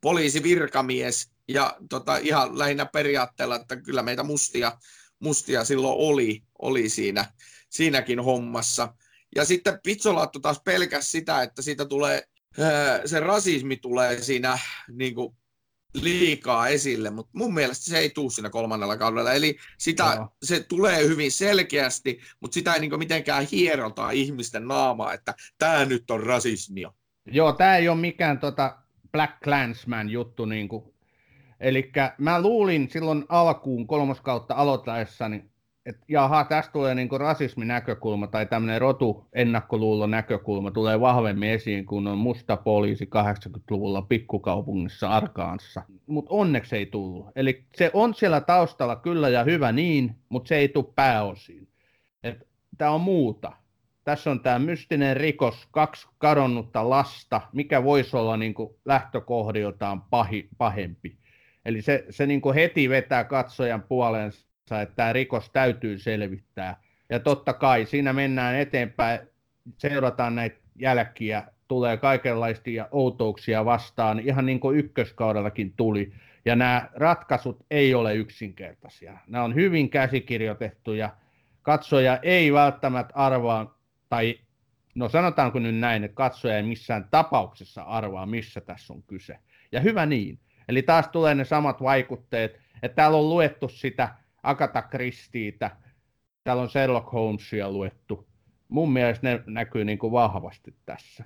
poliisivirkamies. Ja tota, ihan lähinnä periaatteella, että kyllä meitä mustia, mustia silloin oli, oli siinä, siinäkin hommassa. Ja sitten Pizzolatto taas pelkäsi sitä, että siitä tulee, se rasismi tulee siinä niin kuin liikaa esille, mutta mun mielestä se ei tule siinä kolmannella kaudella. Eli sitä, no. se tulee hyvin selkeästi, mutta sitä ei niin kuin mitenkään hierota ihmisten naamaa, että tämä nyt on rasismia. Joo, tämä ei ole mikään tota Black Klansman juttu niin kuin. Elikkä mä luulin silloin alkuun kolmoskautta aloittaessani, että jaha, tässä tulee niinku rasisminäkökulma tai tämmöinen rotuennakkoluulonäkökulma tulee vahvemmin esiin, kun on musta poliisi kahdeksankymmentäluvulla pikkukaupungissa Arkansassa. Mutta onneksi ei tullut. Eli se on siellä taustalla kyllä ja hyvä niin, mutta se ei tule pääosiin. Tämä on muuta. Tässä on tämä mystinen rikos, kaksi kadonnutta lasta, mikä voisi olla niinku lähtökohdiltaan pahi, pahempi. Eli se, se niin kuin heti vetää katsojan puoleensa, että tämä rikos täytyy selvittää. Ja totta kai siinä mennään eteenpäin, seurataan näitä jälkiä, tulee kaikenlaisia outouksia vastaan, ihan niin kuin ykköskaudellakin tuli. Ja nämä ratkaisut ei ole yksinkertaisia. Nämä on hyvin käsikirjoitettuja. Katsoja ei välttämättä arvaa, tai no sanotaanko nyt näin, että katsoja ei missään tapauksessa arvaa, missä tässä on kyse. Ja hyvä niin. Eli taas tulee ne samat vaikutteet, että täällä on luettu sitä Agatha Christieitä, täällä on Sherlock Holmesia luettu. Mun mielestä ne näkyy niin kuin vahvasti tässä.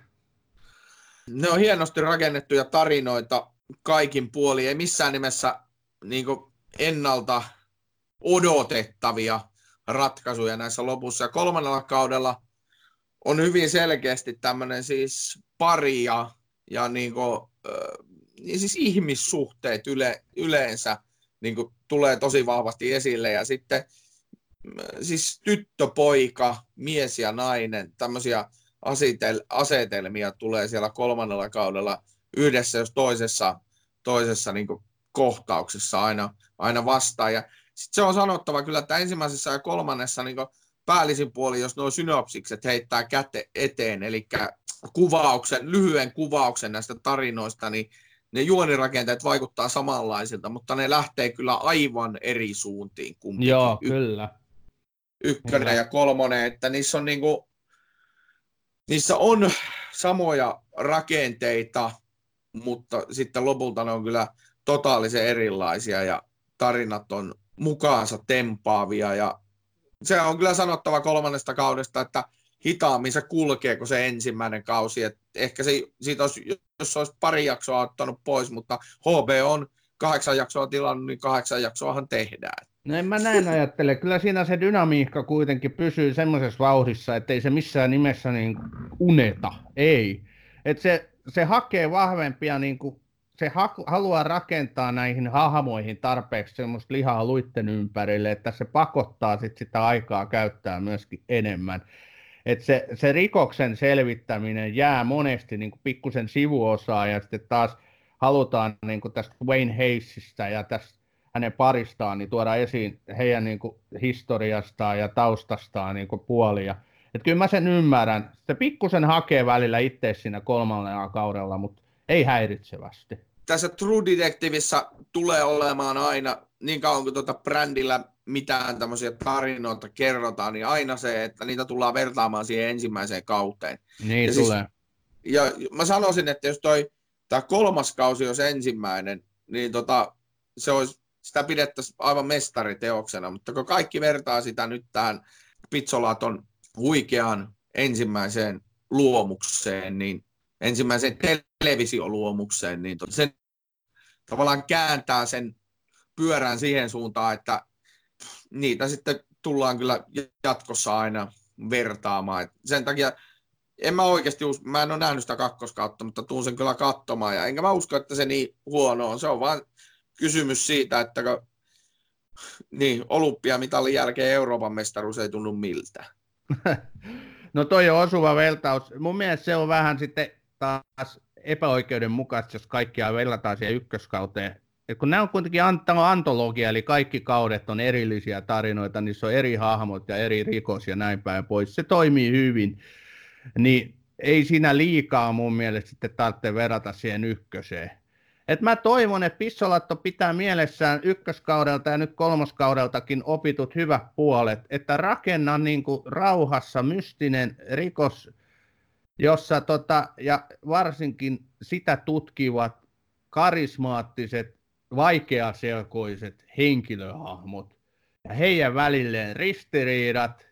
Ne on hienosti rakennettuja tarinoita kaikin puolin, ei missään nimessä niin kuin ennalta odotettavia ratkaisuja näissä lopussa. Ja kolmannella kaudella on hyvin selkeästi tämmöinen siis pari ja, ja niin kuin, niin siis ihmissuhteet yle, yleensä niin kuin tulee tosi vahvasti esille. Ja sitten siis tyttö, poika, mies ja nainen, tämmöisiä asetelmia tulee siellä kolmannella kaudella yhdessä jos toisessa, toisessa niin kuin kohtauksessa aina, aina vastaan. Ja sitten se on sanottava kyllä, että ensimmäisessä ja kolmannessa niin kuin päällisin puolin, jos nuo synopsikset heittää käte eteen, eli kuvauksen, lyhyen kuvauksen näistä tarinoista, niin ne juonirakenteet vaikuttaa samanlaisilta, mutta ne lähtee kyllä aivan eri suuntiin kuin Joo, y- kyllä. ykkönen kyllä. ja kolmonen, että niissä on, niinku, niissä on samoja rakenteita, mutta sitten lopulta ne on kyllä totaalisen erilaisia ja tarinat on mukaansa tempaavia ja se on kyllä sanottava kolmannesta kaudesta, että hitaammin se kulkee, kun se ensimmäinen kausi. Et ehkä se, siitä olisi, jos olisi pari jaksoa ottanut pois, mutta H B O on kahdeksan jaksoa tilannut, niin kahdeksan jaksoahan tehdään. No en mä näin ajattele. Kyllä siinä se dynamiikka kuitenkin pysyy semmoisessa vauhdissa, ettei se missään nimessä niin uneta. Ei. Että se, se hakee vahvempia, niin kuin, se ha, haluaa rakentaa näihin hahmoihin tarpeeksi semmoista lihaa luitten ympärille, että se pakottaa sit sitä aikaa käyttää myöskin enemmän. Että se, se rikoksen selvittäminen jää monesti niin kuin pikkusen sivuosaan ja sitten taas halutaan niin kuin tästä Wayne Haysistä ja tästä hänen paristaan niin tuoda esiin heidän niin kuin historiastaan ja taustastaan niin kuin puolia. Että kyllä mä sen ymmärrän. Se pikkusen hakee välillä itse siinä kolmannella kaudella, mutta ei häiritsevästi. Tässä True Detectiveissä tulee olemaan aina, niin kauan kuin tuota brändillä mitään tämmöisiä tarinoita kerrotaan, niin aina se, että niitä tullaan vertaamaan siihen ensimmäiseen kauteen. Niin ja tulee. Siis, ja mä sanoisin, että jos toi tää kolmas kausi olisi ensimmäinen, niin tota, se olisi, sitä pidettäisiin aivan mestariteoksena, mutta kun kaikki vertaa sitä nyt tähän Pizzolaton huikeaan ensimmäiseen luomukseen, niin ensimmäiseen televisioluomukseen, niin se tavallaan kääntää sen pyörään siihen suuntaan, että niitä sitten tullaan kyllä jatkossa aina vertaamaan. Et sen takia en mä oikeasti usko, mä en ole nähnyt sitä kakkoskautta, mutta tuun sen kyllä katsomaan, ja enkä mä usko, että se niin huono on. Se on vaan kysymys siitä, että niin, olympiamitalin jälkeen Euroopan mestaruus ei tunnu miltä. No toi on osuva vertaus. Mun mielestä se on vähän sitten taas epäoikeudenmukaista, jos kaikkia verrataan siihen ykköskauteen. Et kun nämä on kuitenkin antologia, eli kaikki kaudet on erillisiä tarinoita, niissä on eri hahmot ja eri rikos ja näin päin pois. Se toimii hyvin, niin ei siinä liikaa mun mielestä sitten tarvitse verrata siihen ykköseen. Et mä toivon, että Pizzolatto pitää mielessään ykköskaudelta ja nyt kolmoskaudeltakin opitut hyvät puolet, että rakenna niinku rauhassa mystinen rikos, jossa tota, ja varsinkin sitä tutkivat karismaattiset, vaikeaselkoiset henkilöhahmot ja heidän välilleen ristiriidat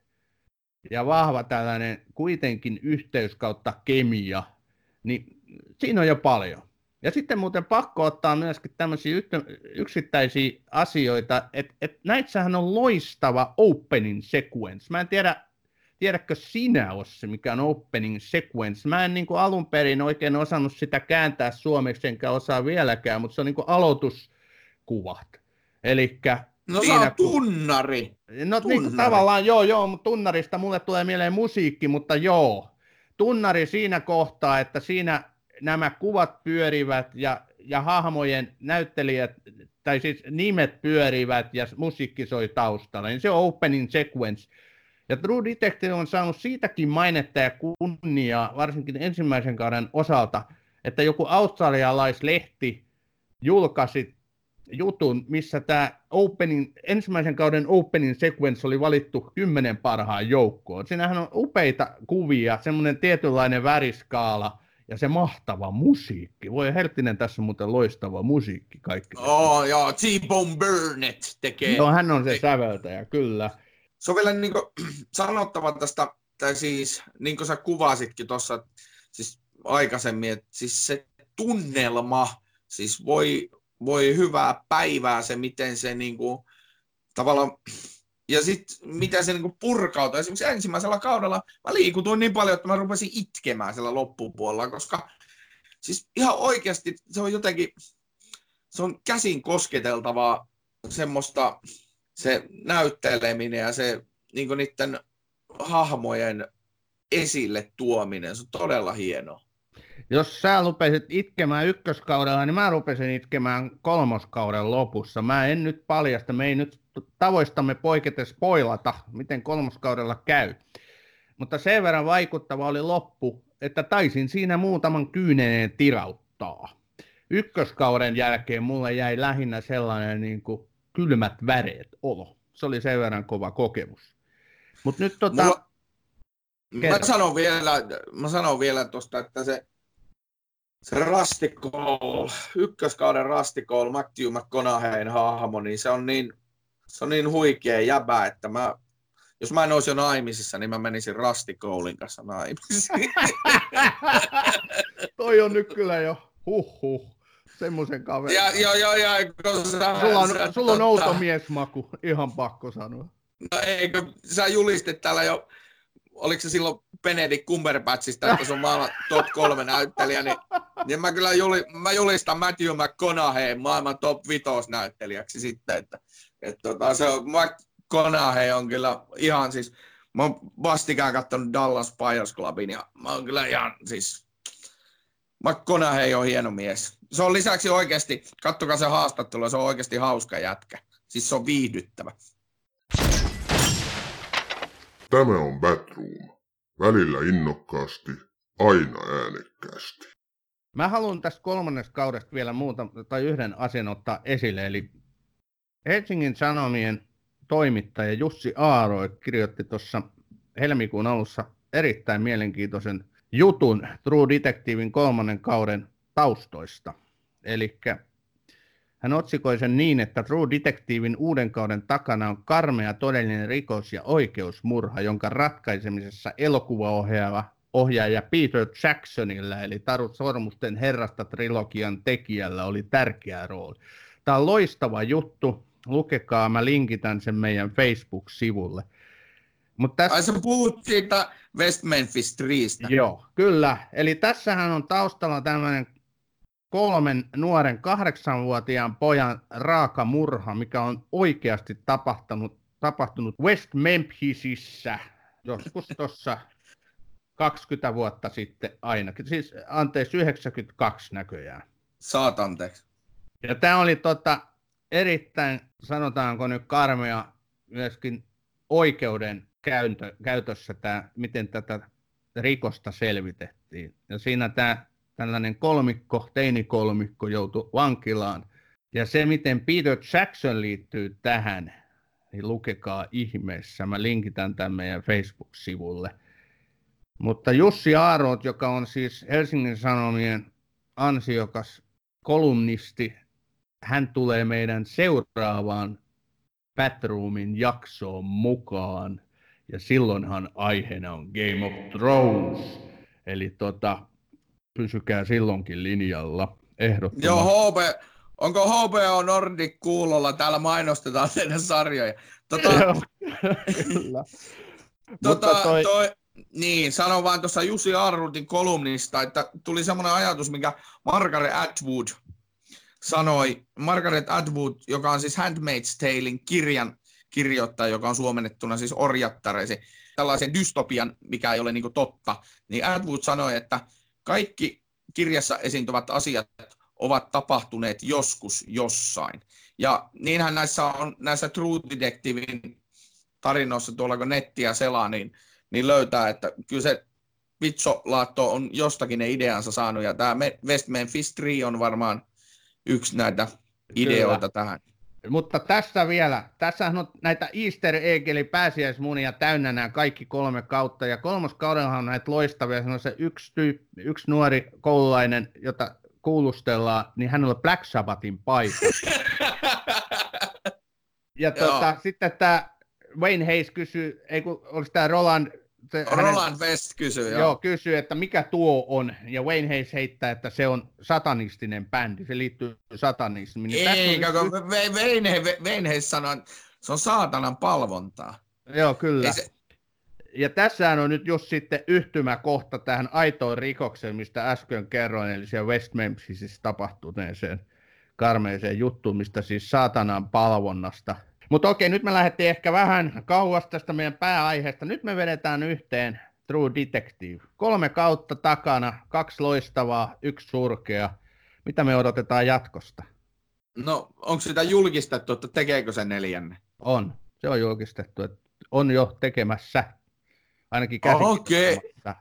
ja vahva tällainen kuitenkin yhteys kautta kemia, niin siinä on jo paljon. Ja sitten muuten pakko ottaa myöskin tämmöisiä yksittäisiä asioita, että et näissähän on loistava opening sequence. Mä en tiedä, tiedätkö sinä, Ossi, mikä on opening sequence. Mä en niin kuin alun perin oikein osannut sitä kääntää suomeksi, enkä osaa vieläkään, mutta se on niin kuin aloituskuvat. Elikkä no siinä, sä kun... tunnari. No tunnari. Niin tavallaan joo, joo, mutta tunnarista mulle tulee mieleen musiikki, mutta joo. Tunnari siinä kohtaa, että siinä... nämä kuvat pyörivät ja, ja hahmojen näyttelijät, tai siis nimet pyörivät ja musiikki soi taustalla, niin se on opening sequence. Ja True Detective on saanut siitäkin mainetta ja kunniaa, varsinkin ensimmäisen kauden osalta, että joku australialaislehti julkaisi jutun, missä tämä opening, ensimmäisen kauden opening sequence oli valittu kymmenen parhaan joukkoon. Siinähän on upeita kuvia, semmoinen tietynlainen väriskaala, ja se mahtava musiikki. Voi herttinen, tässä on muuten loistava musiikki kaikki. Oh, joo, T-Bone Burnett tekee. Joo, hän on se säveltäjä, kyllä. Se on vielä niin kuin sanottava tästä, tai siis niin kuin sä kuvasitkin tuossa siis aikaisemmin, että siis se tunnelma, siis voi, voi hyvää päivää se, miten se niin kuin tavallaan, ja sitten miten se niin kuin purkautuu. Esimerkiksi ensimmäisellä kaudella mä liikutuin niin paljon, että mä rupesin itkemään siellä loppupuolella, koska siis ihan oikeasti se on jotenkin, se on käsin kosketeltavaa semmoista se näytteleminen ja se niin kuin niiden hahmojen esille tuominen. Se on todella hienoa. Jos sä rupesit itkemään ykköskaudella, niin mä rupesin itkemään kolmoskauden lopussa. Mä en nyt paljasta, me ei nyt tavoistamme poiketen spoilata, miten kolmoskaudella käy. Mutta sen verran vaikuttava oli loppu, että taisin siinä muutaman kyyneneen tirauttaa. Ykköskauden jälkeen mulle jäi lähinnä sellainen niin kuin kylmät väreet olo. Se oli sen verran kova kokemus. Mut nyt tota... Mulla... Mä sanon vielä, mä sanon vielä tuosta, että se, se Rust Cohle, ykköskauden Rust Cohle, Matthew McConaughey hahmo, niin se on niin, se on niin huikea jäbä, että mä, jos mä en olisi jo naimisissa, niin mä menisin Rust Cohlen kanssa naimisiin. Toi on nyt kyllä jo huhhuh, semmoisen kaverin. Ja, ja, ja, ja, sä, sulla on, sä, sulla on outo miesmaku, ihan pakko sanoa. No eikö, sä julistit täällä jo... Oliko se silloin Benedict Cumberbatchista, että se on maailman top kolme näyttelijä, niin, niin mä kyllä juli, mä julistan Matthew McConaugheyn maailman top vitos näyttelijäksi sitten, että, että, että se on, McConaughey on kyllä ihan siis, mä oon vastikään katsonut Dallas Buyers Clubin ja mä oon kyllä ihan siis, McConaughey on hieno mies. Se on lisäksi oikeasti, katsokaa se haastattelu, se on oikeasti hauska jätkä, siis se on viihdyttävä. Tämä on Batruumi. Välillä innokkaasti, aina äänekkäästi. Mä haluan tästä kolmannesta kaudesta vielä muuta, tai yhden asian ottaa esille. Eli Helsingin Sanomien toimittaja Jussi Ahlroth kirjoitti tuossa helmikuun alussa erittäin mielenkiintoisen jutun True Detectivein kolmannen kauden taustoista. Eli hän otsikoi sen niin, että True Detectivein uuden kauden takana on karmea todellinen rikos ja oikeusmurha, jonka ratkaisemisessa elokuvaohjaaja ohjaaja Peter Jacksonilla, eli Tarut sormusten herrasta trilogian tekijällä, oli tärkeä rooli. Tämä on loistava juttu, lukekaa, mä linkitän sen meidän Facebook-sivulle. Mut tässä... Ai sä puhut siitä West Memphis Threestä. Joo, kyllä. Eli tässähän on taustalla tämmöinen kolmen nuoren kahdeksanvuotiaan pojan raaka murha, mikä on oikeasti tapahtunut, tapahtunut West Memphisissä joskus tuossa kaksikymmentä vuotta sitten ainakin. Siis anteeksi, yhdeksänkymmentäkaksi näköjään. Saat anteeksi. Ja tämä oli tota erittäin, sanotaanko nyt karmea myöskin oikeuden käyntö, käytössä, tämä, miten tätä rikosta selvitettiin. Ja siinä tämä tällainen kolmikko, teinikolmikko joutui vankilaan. Ja se, miten Peter Jackson liittyy tähän, niin lukekaa ihmeessä. Mä linkitän tämän meidän Facebook-sivulle. Mutta Jussi Ahlroth, joka on siis Helsingin Sanomien ansiokas kolumnisti, hän tulee meidän seuraavaan Batroomin jaksoon mukaan. Ja silloinhan aiheena on Game of Thrones. Eli tota, pysykää silloinkin linjalla ehdottomasti. Joo, H B, onko H B O Nordic kuulolla? Täällä mainostetaan teidän sarjoja. Tota, kyllä. tota, toi... toi... Niin, sanon vaan tuossa Jussi Ahlrothin kolumnista, että tuli semmoinen ajatus, mikä Margaret Atwood sanoi. Margaret Atwood, joka on siis Handmaid's Talein kirjan kirjoittaja, joka on suomennettuna siis Orjattareesi, tällaisen dystopian, mikä ei ole niin kuin totta, niin Atwood sanoi, että kaikki kirjassa esiintyvät asiat ovat tapahtuneet joskus jossain. Ja niinhän näissä on näissä True Detectivein tarinoissa, tuolla kun nettiä selaa, niin niin löytää, että kyllä se Pizzolatto on jostakin ne ideansa saanut, ja tämä West Memphis kolme on varmaan yksi näitä ideoita kyllä tähän. Mutta tässä vielä, tässähän on näitä easter egg, eli pääsiäismunia täynnä nämä kaikki kolme kautta, ja kolmas kaudellahan on näitä loistavia, se yksi, tyyppi, yksi nuori koululainen, jota kuulustellaan, niin hänellä on Black Sabbathin paikka. Ja tuota, sitten tämä Wayne Hays kysyy, ei kun olisi tämä Roland... Se, Roland hänen, West kysyy, joo. Joo, kysyy, että mikä tuo on, ja Wayne Hays heittää, että se on satanistinen bändi, se liittyy satanismiin. Niin ei, kun y- Wayne, Wayne Hays sanoo, että se on saatanan palvontaa. Joo, kyllä. Se... Ja tässähän on nyt just sitten yhtymäkohta tähän aitoon rikokseen, mistä äsken kerroin, eli siellä West Memphisissä tapahtuneeseen karmeeseen juttuun, mistä siis saatanan palvonnasta. Mutta okei, nyt me lähdettiin ehkä vähän kauas tästä meidän pääaiheesta. Nyt me vedetään yhteen True Detective. Kolme kautta takana, kaksi loistavaa, yksi surkea. Mitä me odotetaan jatkosta? No, onko sitä julkistettu, että tekeekö se neljänne? On, se on julkistettu, että on jo tekemässä. Ainakin käsikirjoittamassa. Oh, okay.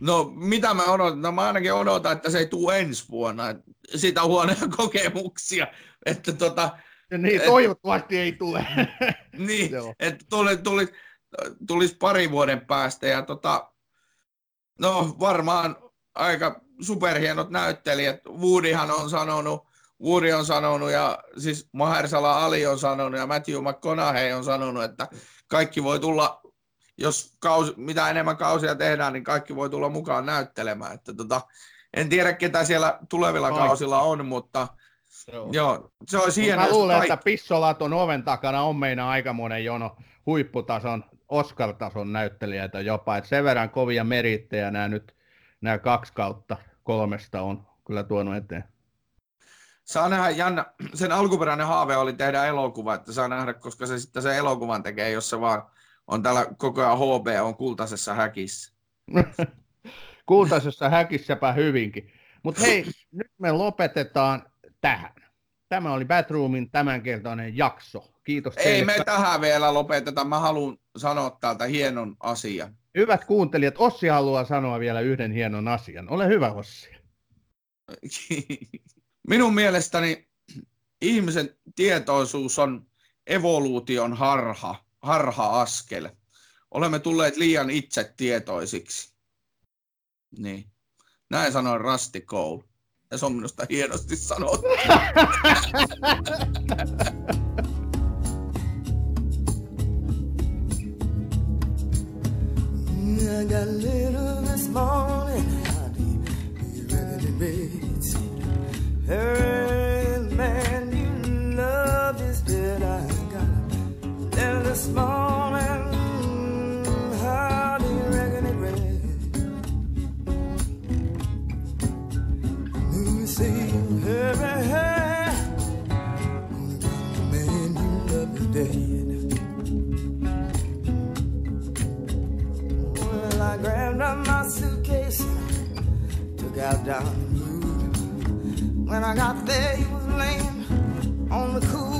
No, mitä mä odotan? No, mä ainakin odotan, että se ei tule ensi vuonna. Siitä on huonoja kokemuksia, että tota... Niin, toivottavasti et, ei tule. Niin, että tulisi tuli, tuli pari vuoden päästä. Ja tota, no varmaan aika superhienot näyttelijät. Woodyhan on sanonut, Woody on sanonut ja siis Mahershala Ali on sanonut ja Matthew McConaughey on sanonut, että kaikki voi tulla, jos kaus, mitä enemmän kausia tehdään, niin kaikki voi tulla mukaan näyttelemään. Että tota, en tiedä, ketä siellä tulevilla Aika. kausilla on, mutta... Joo. Joo, se on siinä. Mä luulen, että Pizzolaton oven takana on meidän aikamoinen jono huipputason, Oscar-tason näyttelijöitä jopa. Et sen verran kovia merittejä nämä nyt, nämä kaksi kautta kolmesta on kyllä tuonut eteen. Saa nähdä, Janna, sen alkuperäinen haave oli tehdä elokuva, että saa nähdä, koska se sitten sen elokuvan tekee, jos se vaan on täällä koko ajan H B on kultaisessa häkissä. Kultaisessa häkissäpä hyvinkin. Mutta hei, nyt me lopetetaan tähän. Tämä oli Batroomin tämänkertainen jakso. Kiitos teille. Ei me tähän vielä lopeteta. Mä haluan sanoa täältä hienon asian. Hyvät kuuntelijat, Ossi haluaa sanoa vielä yhden hienon asian. Ole hyvä, Ossi. Minun mielestäni ihmisen tietoisuus on evoluution harha, harha-askel. Olemme tulleet liian itsetietoisiksi. Niin. Näin sanoi Rust Cohle. Ja se on minusta hienosti sanottu. this morning, honey, be ready to meet. Hey, man, you love is dead. I got there this morning. Well, I grabbed up my suitcase, took out down the road. When I got there, he was laying on the cool.